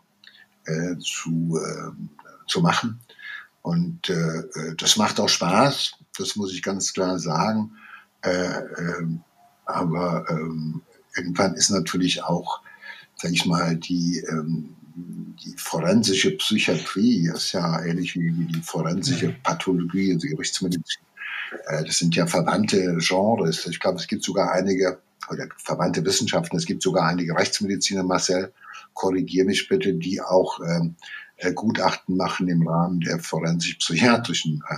äh, zu, äh, zu machen. Und äh, das macht auch Spaß, das muss ich ganz klar sagen. Äh, äh, aber äh, irgendwann ist natürlich auch, sag ich mal, die äh, die forensische Psychiatrie ist ja ähnlich wie die forensische Pathologie, also Gerichtsmedizin. Das sind ja verwandte Genres. Ich glaube, es gibt sogar einige, oder verwandte Wissenschaften, es gibt sogar einige Rechtsmediziner, Marcel, korrigiere mich bitte, die auch äh, Gutachten machen im Rahmen der forensisch-psychiatrischen äh,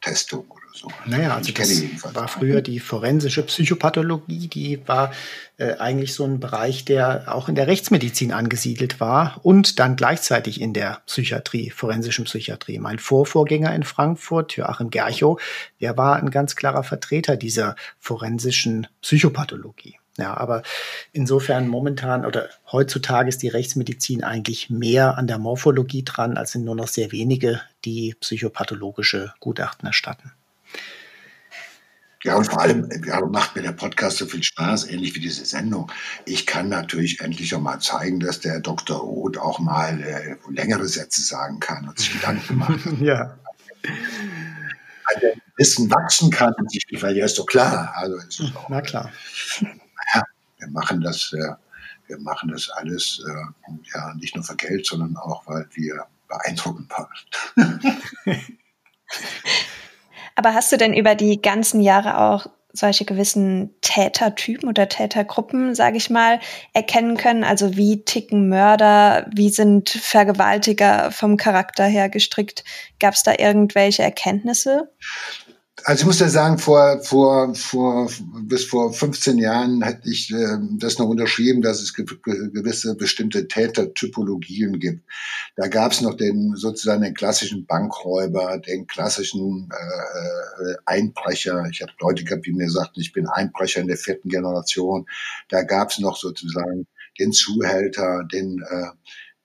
Testung oder so. Naja, also ich kenne jedenfalls. War früher die forensische Psychopathologie, die war äh, eigentlich so ein Bereich, der auch in der Rechtsmedizin angesiedelt war und dann gleichzeitig in der Psychiatrie, forensischen Psychiatrie. Mein Vorvorgänger in Frankfurt, Joachim Gerchow, der war ein ganz klarer Vertreter dieser forensischen Psychopathologie. Ja, aber insofern momentan oder heutzutage ist die Rechtsmedizin eigentlich mehr an der Morphologie dran, als sind nur noch sehr wenige, die psychopathologische Gutachten erstatten. Ja, und vor allem ja, macht mir der Podcast so viel Spaß, ähnlich wie diese Sendung. Ich kann natürlich endlich auch mal zeigen, dass der Doktor Roth auch mal äh, längere Sätze sagen kann und sich Gedanken macht. Ja. Also, Wissen wachsen kann, weil ja ist doch klar. Also ist doch, na klar. Ja, wir machen das, wir machen das alles ja nicht nur für Geld, sondern auch, weil wir beeindruckend waren. Aber hast du denn über die ganzen Jahre auch solche gewissen Tätertypen oder Tätergruppen, sage ich mal, erkennen können? Also wie ticken Mörder, wie sind Vergewaltiger vom Charakter her gestrickt? Gab es da irgendwelche Erkenntnisse? Also ich muss ja sagen, vor, vor, vor, bis vor fünfzehn Jahren hatte ich äh, das noch unterschrieben, dass es ge- gewisse bestimmte Tätertypologien gibt. Da gab es noch den sozusagen den klassischen Bankräuber, den klassischen äh, Einbrecher. Ich habe Leute gehabt, die mir sagten, ich bin Einbrecher in der vierten Generation. Da gab es noch sozusagen den Zuhälter, den, äh,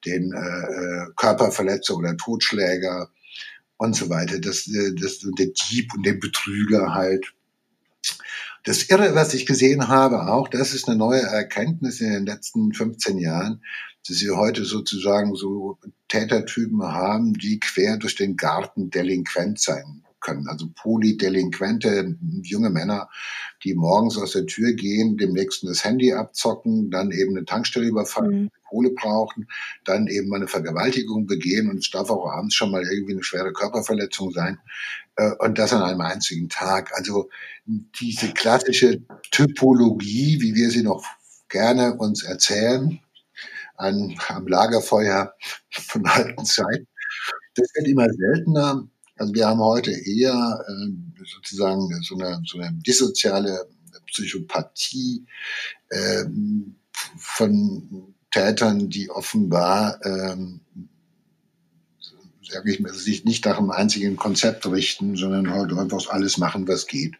den äh, Körperverletzer oder Totschläger und so weiter, das, das, der Dieb und der Betrüger halt. Das Irre, was ich gesehen habe, auch das ist eine neue Erkenntnis in den letzten fünfzehn Jahren, dass wir heute sozusagen so Tätertypen haben, die quer durch den Garten delinquent sein können. Also polydelinquente junge Männer, die morgens aus der Tür gehen, dem nächsten das Handy abzocken, dann eben eine Tankstelle überfallen, mhm. Kohle brauchen, dann eben eine Vergewaltigung begehen und es darf auch abends schon mal irgendwie eine schwere Körperverletzung sein äh, und das an einem einzigen Tag. Also diese klassische Typologie, wie wir sie noch gerne uns erzählen, an, am Lagerfeuer von alten Zeiten, das wird immer seltener. Also wir haben heute eher äh, sozusagen so eine, so eine dissoziale Psychopathie äh, von Tätern, die offenbar äh, sag ich mal, sich nicht nach einem einzigen Konzept richten, sondern halt einfach alles machen, was geht.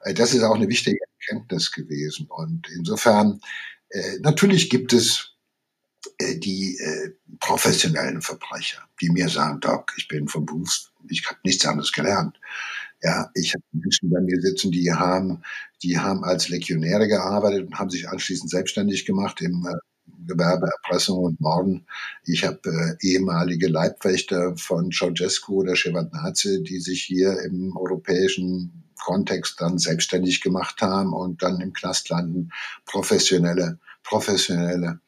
Äh, das ist auch eine wichtige Erkenntnis gewesen. Und insofern, äh, natürlich gibt es die äh, professionellen Verbrecher, die mir sagen, Doc, ich bin vom Beruf, ich habe nichts anderes gelernt. Ja, ich habe Menschen bei mir sitzen, die haben, die haben als Legionäre gearbeitet und haben sich anschließend selbstständig gemacht im äh, Gewerbe Erpressung und Morden. Ich habe äh, ehemalige Leibwächter von Ceausescu oder Shevardnadze, die sich hier im europäischen Kontext dann selbstständig gemacht haben und dann im Knast landen. Professionelle, professionelle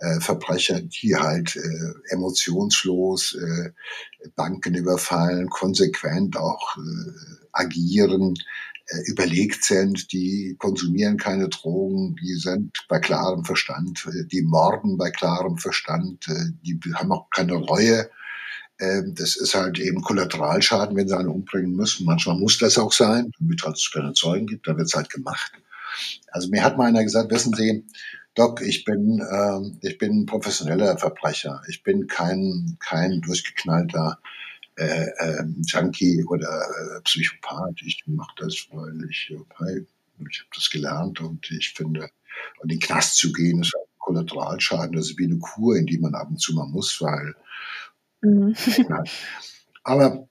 Äh, Verbrecher, die halt äh, emotionslos äh, Banken überfallen, konsequent auch äh, agieren, äh, überlegt sind, die konsumieren keine Drogen, die sind bei klarem Verstand, äh, die morden bei klarem Verstand, äh, die haben auch keine Reue. Äh, das ist halt eben Kollateralschaden, wenn sie einen umbringen müssen. Manchmal muss das auch sein, damit es keine Zeugen gibt, dann wird es halt gemacht. Also mir hat mal einer gesagt, wissen Sie, Doc, ich bin, äh, ich bin ein professioneller Verbrecher. Ich bin kein, kein durchgeknallter äh, äh, Junkie oder äh, Psychopath. Ich mache das, weil ich, okay, ich habe das gelernt und ich finde, in den Knast zu gehen ist ein Kollateralschaden. Das ist wie eine Kur, in die man ab und zu mal muss, weil. Mhm. Aber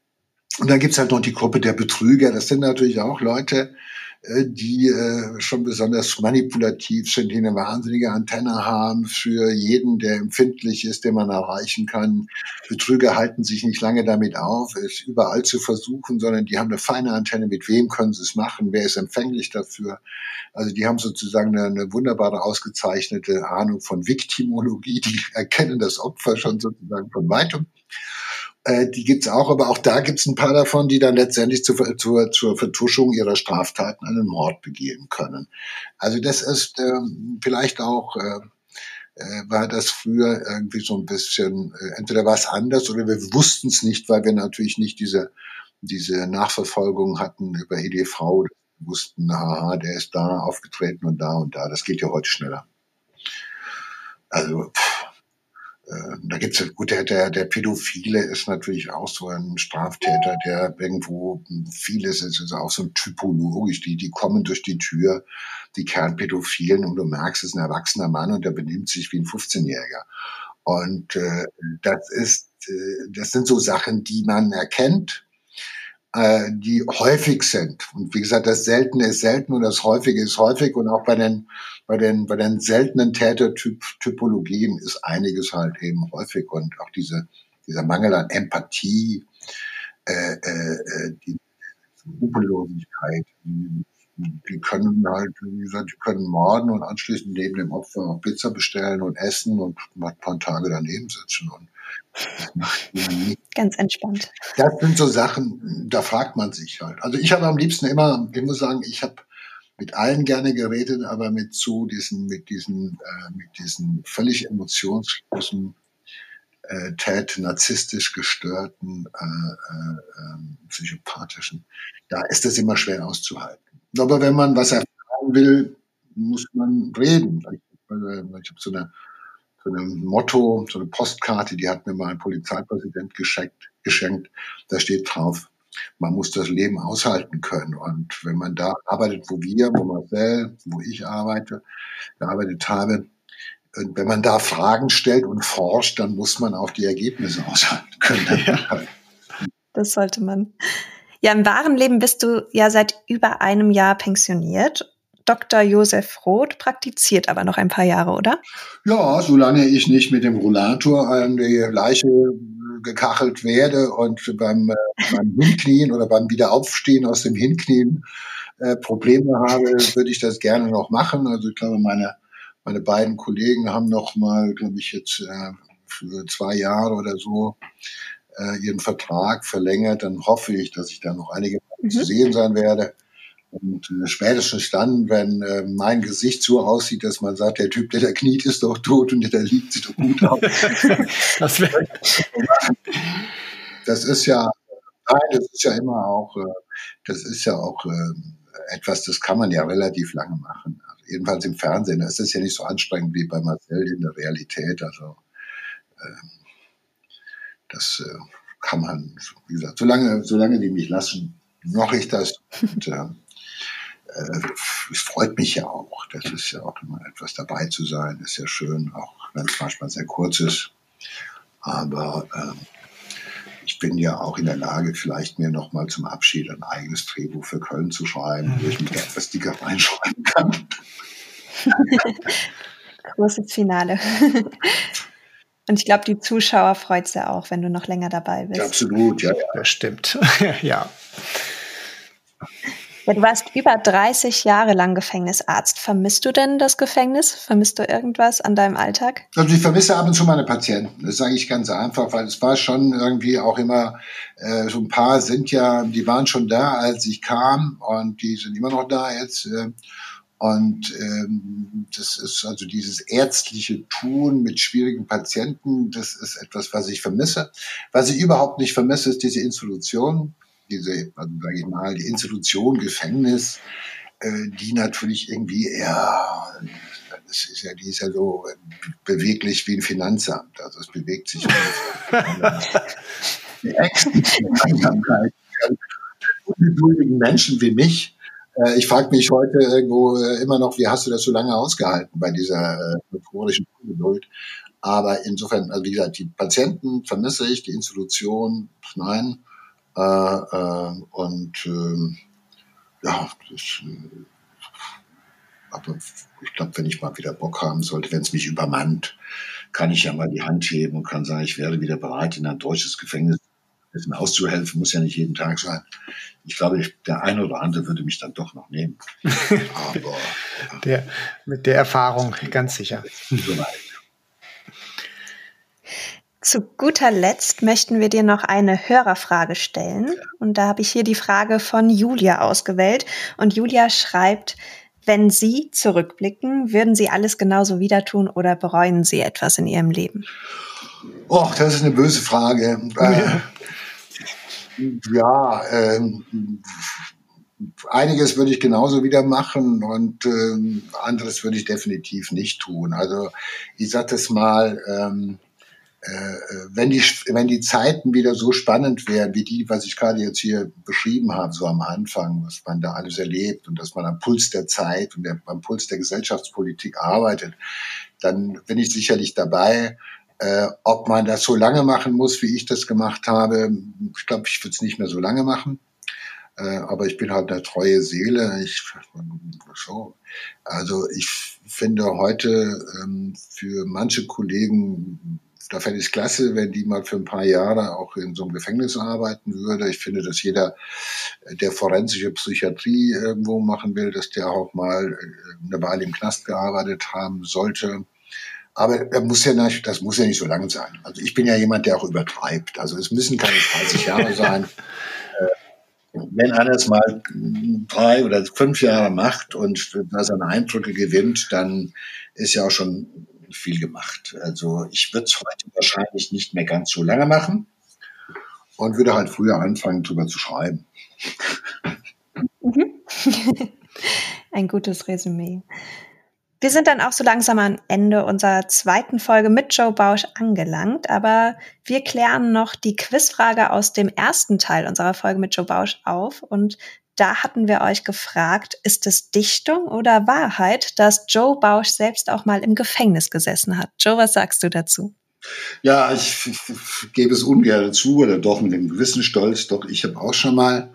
und dann gibt's halt noch die Gruppe der Betrüger. Das sind natürlich auch Leute, die äh, schon besonders manipulativ sind, die eine wahnsinnige Antenne haben für jeden, der empfindlich ist, den man erreichen kann. Betrüger halten sich nicht lange damit auf, es überall zu versuchen, sondern die haben eine feine Antenne, mit wem können sie es machen, wer ist empfänglich dafür. Also die haben sozusagen eine, eine wunderbare, ausgezeichnete Ahnung von Viktimologie, die erkennen das Opfer schon sozusagen von weitem. Die gibt's auch, aber auch da gibt's ein paar davon, die dann letztendlich zu, zu, zur Vertuschung ihrer Straftaten einen Mord begehen können. Also das ist ähm, vielleicht auch, äh, war das früher irgendwie so ein bisschen, äh, entweder war es anders oder wir wussten es nicht, weil wir natürlich nicht diese diese Nachverfolgung hatten über E D V. Wir wussten, haha, der ist da aufgetreten und da und da. Das geht ja heute schneller. Also pff. Da gibt's ja, gut, der, der, der Pädophile ist natürlich auch so ein Straftäter, der irgendwo vieles ist, ist auch so typologisch, die, die kommen durch die Tür, die Kernpädophilen, und du merkst, es ist ein erwachsener Mann und der benimmt sich wie ein fünfzehnjähriger. Und, äh, das ist, äh, das sind so Sachen, die man erkennt, äh, die häufig sind. Und wie gesagt, das Seltene ist selten und das Häufige ist häufig und auch bei den, Bei den, bei den seltenen Tätertypologien ist einiges halt eben häufig und auch diese, dieser Mangel an Empathie, äh, äh, die Skrupellosigkeit. Die, die können halt, wie gesagt, die können morden und anschließend neben dem Opfer noch Pizza bestellen und essen und ein paar Tage daneben sitzen. Und ganz entspannt. Das sind so Sachen, da fragt man sich halt. Also ich habe am liebsten immer, ich muss sagen, ich habe mit allen gerne geredet, aber mit so diesen, mit diesen, äh, mit diesen völlig emotionslosen, äh, tät narzisstisch gestörten, äh, äh, psychopathischen. Da ist das immer schwer auszuhalten. Aber wenn man was erfahren will, muss man reden. Ich, ich habe so eine So ein Motto, so eine Postkarte, die hat mir mal ein Polizeipräsident geschenkt, geschenkt. Da steht drauf, man muss das Leben aushalten können. Und wenn man da arbeitet, wo wir, wo Marcel, wo ich arbeite, gearbeitet habe, und wenn man da Fragen stellt und forscht, dann muss man auch die Ergebnisse aushalten können. Ja, das sollte man. Ja, im wahren Leben bist du ja seit über einem Jahr pensioniert. Doktor Josef Roth praktiziert aber noch ein paar Jahre, oder? Ja, solange ich nicht mit dem Rollator an die Leiche gekachelt werde und beim, äh, beim Hinknien oder beim Wiederaufstehen aus dem Hinknien äh, Probleme habe, würde ich das gerne noch machen. Also ich glaube, meine, meine beiden Kollegen haben noch mal, glaube ich, jetzt äh, für zwei Jahre oder so äh, ihren Vertrag verlängert. Dann hoffe ich, dass ich da noch einige Mal mhm. zu sehen sein werde. Und äh, spätestens dann, wenn äh, mein Gesicht so aussieht, dass man sagt, der Typ, der da kniet, ist doch tot und der da liegt, sieht doch gut aus. das, das ist ja, nein, das ist ja immer auch, äh, das ist ja auch äh, etwas, das kann man ja relativ lange machen. Also jedenfalls im Fernsehen, das ist ja nicht so anstrengend wie bei Marcel in der Realität. Also äh, das äh, kann man, wie gesagt, solange, solange die mich lassen, mache ich das. Und, äh, es freut mich ja auch, das ist ja auch immer etwas dabei zu sein, ist ja schön, auch wenn es manchmal sehr kurz ist, aber ähm, ich bin ja auch in der Lage, vielleicht mir nochmal zum Abschied ein eigenes Drehbuch für Köln zu schreiben, wo ich mich da etwas dicker reinschreiben kann. Großes Finale. Und ich glaube, die Zuschauer freut es ja auch, wenn du noch länger dabei bist. Ja, absolut, ja, ja. Das stimmt, ja. Ja, du warst über dreißig Jahre lang Gefängnisarzt. Vermisst du denn das Gefängnis? Vermisst du irgendwas an deinem Alltag? Also ich vermisse ab und zu meine Patienten. Das sage ich ganz einfach, weil es war schon irgendwie auch immer, äh, so ein paar sind ja, die waren schon da, als ich kam und die sind immer noch da jetzt. Äh, und ähm, das ist also dieses ärztliche Tun mit schwierigen Patienten, das ist etwas, was ich vermisse. Was ich überhaupt nicht vermisse, ist diese Institution. Diese, also sage ich mal, die Institution Gefängnis, äh, die natürlich irgendwie eher, das ist ja, die ist ja so beweglich wie ein Finanzamt. Also es bewegt sich die Einsamkeit, ungeduldigen Menschen wie mich. Äh, ich frage mich heute irgendwo äh, immer noch, wie hast du das so lange ausgehalten bei dieser euphorischen äh, Ungeduld? Aber insofern, also wie gesagt, die Patienten vermisse ich, die Institution, nein. Äh, äh, und äh, ja, das, äh, aber ich glaube, wenn ich mal wieder Bock haben sollte, wenn es mich übermannt, kann ich ja mal die Hand heben und kann sagen, ich wäre wieder bereit, in ein deutsches Gefängnis ein bisschen auszuhelfen, muss ja nicht jeden Tag sein. Ich glaube, ich, der eine oder andere würde mich dann doch noch nehmen. Aber der, mit der Erfahrung, ganz sicher. Zu guter Letzt möchten wir dir noch eine Hörerfrage stellen. Und da habe ich hier die Frage von Julia ausgewählt. Und Julia schreibt, wenn Sie zurückblicken, würden Sie alles genauso wieder tun oder bereuen Sie etwas in Ihrem Leben? Och, das ist eine böse Frage. Äh, ja, äh, einiges würde ich genauso wieder machen und äh, anderes würde ich definitiv nicht tun. Also ich sage das mal, ähm, Wenn die, wenn die Zeiten wieder so spannend wären, wie die, was ich gerade jetzt hier beschrieben habe, so am Anfang, was man da alles erlebt und dass man am Puls der Zeit und der, am Puls der Gesellschaftspolitik arbeitet, dann bin ich sicherlich dabei. Äh, ob man das so lange machen muss, wie ich das gemacht habe, ich glaube, ich würde es nicht mehr so lange machen. Äh, aber ich bin halt eine treue Seele. Ich, so. Also ich finde heute ähm, für manche Kollegen da fände ich es klasse, wenn die mal für ein paar Jahre auch in so einem Gefängnis arbeiten würde. Ich finde, dass jeder, der forensische Psychiatrie irgendwo machen will, dass der auch mal eine Weile im Knast gearbeitet haben sollte. Aber er muss ja nicht, das muss ja nicht so lang sein. Also ich bin ja jemand, der auch übertreibt. Also es müssen keine dreißig Jahre sein. Wenn einer es mal drei oder fünf Jahre macht und da seine Eindrücke gewinnt, dann ist ja auch schon viel gemacht. Also ich würde es heute wahrscheinlich nicht mehr ganz so lange machen und würde halt früher anfangen, drüber zu schreiben. Mhm. Ein gutes Resümee. Wir sind dann auch so langsam am Ende unserer zweiten Folge mit Joe Bausch angelangt, aber wir klären noch die Quizfrage aus dem ersten Teil unserer Folge mit Joe Bausch auf und da hatten wir euch gefragt, ist es Dichtung oder Wahrheit, dass Joe Bausch selbst auch mal im Gefängnis gesessen hat? Joe, was sagst du dazu? Ja, ich gebe es ungern zu oder doch mit einem gewissen Stolz, doch ich habe auch schon mal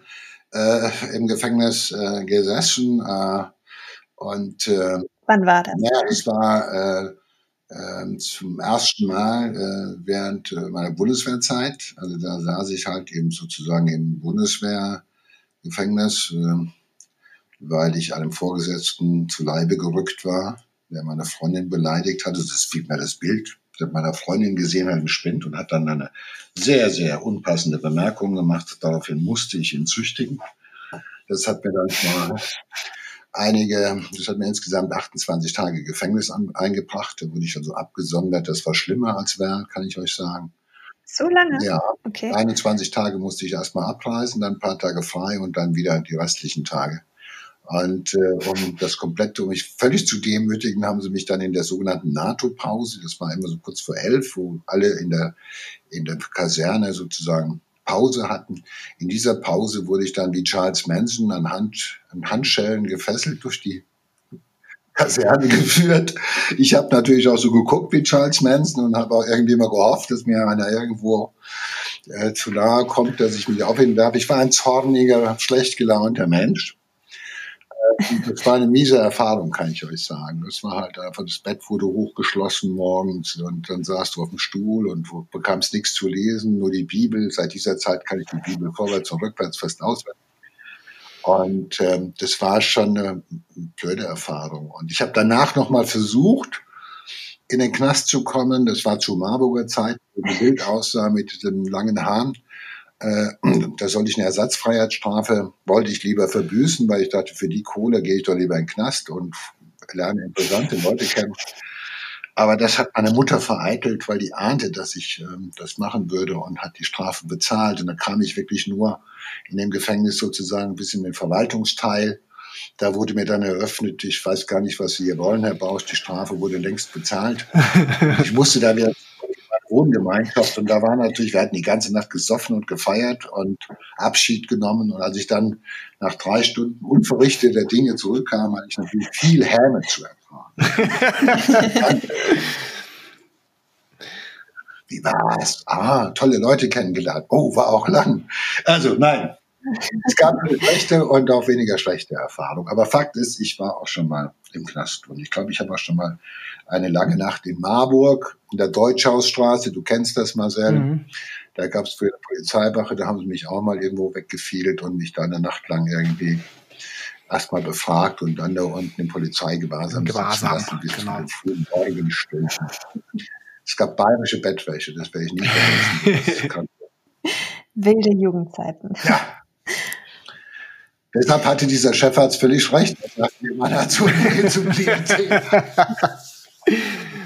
äh, im Gefängnis äh, gesessen äh, und äh, wann war das? Ja, das war äh, äh, zum ersten Mal äh, während meiner Bundeswehrzeit. Also da saß ich halt eben sozusagen im Bundeswehrgefängnis, äh, weil ich einem Vorgesetzten zu Leibe gerückt war, der meine Freundin beleidigt hatte. Das fiel mir das Bild. Ich habe meiner Freundin gesehen, hat gespinnt und hat dann eine sehr, sehr unpassende Bemerkung gemacht. Daraufhin musste ich ihn züchtigen. Das hat mir dann mal... Einige, das hat mir insgesamt achtundzwanzig Tage Gefängnis an, eingebracht. Da wurde ich dann so abgesondert. Das war schlimmer als Werk, kann ich euch sagen. So lange? Ja. Okay. einundzwanzig Tage musste ich erstmal abreisen, dann ein paar Tage frei und dann wieder die restlichen Tage. Und äh, um das komplette, um mich völlig zu demütigen, haben sie mich dann in der sogenannten NATO-Pause, das war immer so kurz vor elf, wo alle in der, in der Kaserne sozusagen Pause hatten. In dieser Pause wurde ich dann wie Charles Manson an, Hand, an Handschellen gefesselt durch die Kaserne geführt. Ich habe natürlich auch so geguckt wie Charles Manson und habe auch irgendwie mal gehofft, dass mir einer irgendwo äh, zu nahe kommt, dass ich mich aufheben darf. Ich war ein zorniger, schlecht gelaunter Mensch. Das war eine miese Erfahrung, kann ich euch sagen. Das war halt einfach, das Bett wurde hochgeschlossen morgens und dann saß du auf dem Stuhl und bekamst nichts zu lesen, nur die Bibel. Seit dieser Zeit kann ich die Bibel vorwärts und rückwärts fast auswendig. Und ähm, das war schon eine blöde Erfahrung. Und ich habe danach nochmal versucht, in den Knast zu kommen. Das war zu Marburger Zeit, wo das Bild aussah mit den langen Haaren. Äh, da sollte ich eine Ersatzfreiheitsstrafe, wollte ich lieber verbüßen, weil ich dachte, für die Kohle gehe ich doch lieber in den Knast und lerne interessante Leute kennen. Aber das hat meine Mutter vereitelt, weil die ahnte, dass ich ähm, das machen würde und hat die Strafe bezahlt. Und da kam ich wirklich nur in dem Gefängnis sozusagen bis in den Verwaltungsteil. Da wurde mir dann eröffnet, ich weiß gar nicht, was Sie hier wollen, Herr Bausch, die Strafe wurde längst bezahlt. Ich musste da wieder Wohngemeinschaft und da war natürlich, wir hatten die ganze Nacht gesoffen und gefeiert und Abschied genommen und als ich dann nach drei Stunden unverrichteter Dinge zurückkam, hatte ich natürlich viel Häme zu erfahren. Wie war's? Ah, tolle Leute kennengelernt. Oh, war auch lang. Also nein, es gab eine schlechte und auch weniger schlechte Erfahrung. Aber Fakt ist, ich war auch schon mal im Knast und ich glaube, ich habe auch schon mal eine lange Nacht in Marburg, in der Deutschhausstraße, du kennst das, Marcel. Mhm. Da gab es früher eine Polizeiwache, da haben sie mich auch mal irgendwo weggefiedelt und mich da eine Nacht lang irgendwie erstmal befragt und dann da unten im Polizeigewahrsam sitzen lassen, bis genau. zu den frühen Morgenstunden. Es gab bayerische Bettwäsche, das werde ich nicht vergessen. Wilde Jugendzeiten. Ja. Deshalb hatte dieser Chefarzt völlig recht. Er sagte mir mal dazu, zum D D T.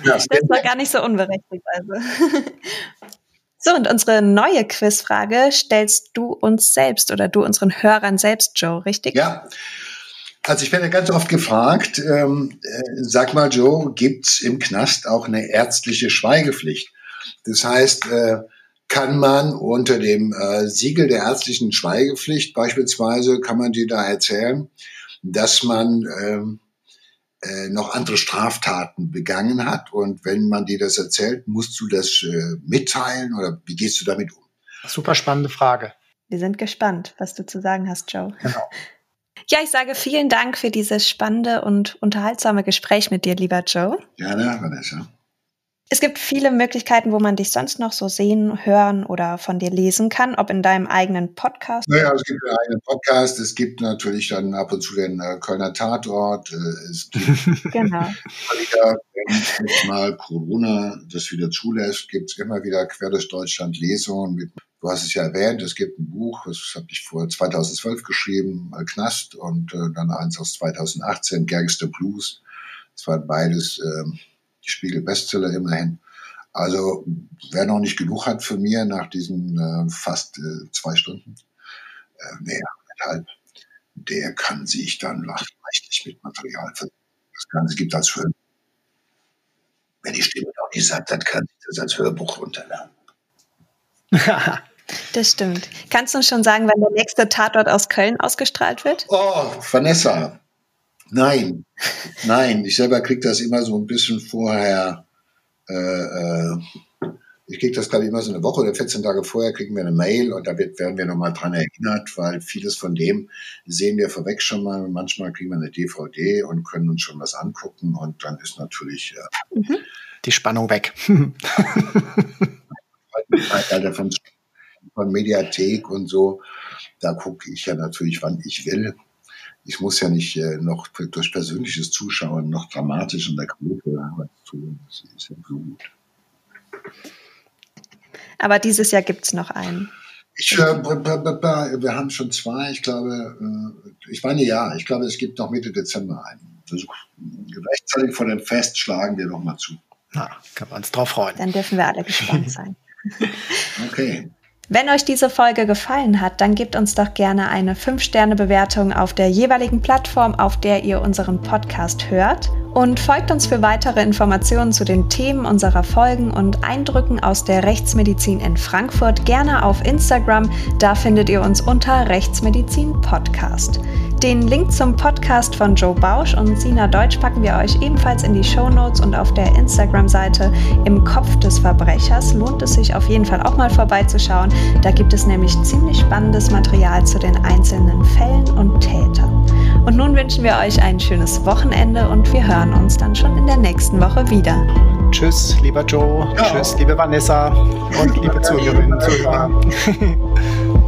Das war gar nicht so unberechtigt. Also. So, und unsere neue Quizfrage stellst du uns selbst oder du unseren Hörern selbst, Joe, richtig? Ja, also ich werde ganz oft gefragt, ähm, äh, sag mal, Joe, gibt es im Knast auch eine ärztliche Schweigepflicht? Das heißt, äh, kann man unter dem äh, Siegel der ärztlichen Schweigepflicht beispielsweise, kann man dir da erzählen, dass man... Ähm, Äh, noch andere Straftaten begangen hat und wenn man dir das erzählt, musst du das äh, mitteilen oder wie gehst du damit um? Super spannende Frage. Wir sind gespannt, was du zu sagen hast, Joe. Genau. Ja, ich sage vielen Dank für dieses spannende und unterhaltsame Gespräch mit dir, lieber Joe. Gerne, Vanessa. Es gibt viele Möglichkeiten, wo man dich sonst noch so sehen, hören oder von dir lesen kann, ob in deinem eigenen Podcast. Naja, es gibt einen eigenen Podcast, es gibt natürlich dann ab und zu den äh, Kölner Tatort, äh, es gibt genau. wieder, wenn jetzt mal Corona das wieder zulässt, gibt es immer wieder quer durch Deutschland Lesungen mit. Du hast es ja erwähnt, es gibt ein Buch, das habe ich vor zweitausendzwölf geschrieben, Knast, und äh, dann eins aus zweitausendachtzehn, Gangster Blues. Das waren beides äh, Spiegel-Bestseller immerhin. Also wer noch nicht genug hat von mir nach diesen äh, fast äh, zwei Stunden, äh, nee, halb, der kann sich dann reichlich mit Material verdienen. Das Ganze gibt als Hörbuch. Wenn die Stimme noch nicht sagt, dann kann ich das als Hörbuch runterladen. Das stimmt. Kannst du uns schon sagen, wann der nächste Tatort aus Köln ausgestrahlt wird? Oh, Vanessa. Nein, nein. Ich selber kriege das immer so ein bisschen vorher. Äh, ich kriege das, glaube ich, immer so eine Woche oder vierzehn Tage vorher, kriegen wir eine Mail und da wird, werden wir nochmal dran erinnert, weil vieles von dem sehen wir vorweg schon mal. Manchmal kriegen wir eine D V D und können uns schon was angucken und dann ist natürlich äh, mhm. die Spannung weg. Alter, von, von Mediathek und so, da gucke ich ja natürlich, wann ich will. Ich muss ja nicht äh, noch durch persönliches Zuschauen noch dramatisch in der Gruppe was tun. Das ist ja gut. Aber dieses Jahr gibt es noch einen. Ich, äh, wir haben schon zwei, ich glaube, äh, ich meine ja, ich glaube, es gibt noch Mitte Dezember einen. Also, rechtzeitig vor dem Fest schlagen wir noch mal zu. Na, können wir uns drauf freuen. Dann dürfen wir alle gespannt sein. Okay. Wenn euch diese Folge gefallen hat, dann gebt uns doch gerne eine fünf Sterne Bewertung auf der jeweiligen Plattform, auf der ihr unseren Podcast hört. Und folgt uns für weitere Informationen zu den Themen unserer Folgen und Eindrücken aus der Rechtsmedizin in Frankfurt gerne auf Instagram. Da findet ihr uns unter Rechtsmedizin Podcast. Den Link zum Podcast von Joe Bausch und Sina Deutsch packen wir euch ebenfalls in die Shownotes, und auf der Instagram-Seite Im Kopf des Verbrechers lohnt es sich auf jeden Fall auch mal vorbeizuschauen. Da gibt es nämlich ziemlich spannendes Material zu den einzelnen Fällen und Tätern. Und nun wünschen wir euch ein schönes Wochenende und wir hören uns dann schon in der nächsten Woche wieder. Tschüss, lieber Joe. Ja. Tschüss, liebe Vanessa und liebe Zuhörerinnen und Zuhörer.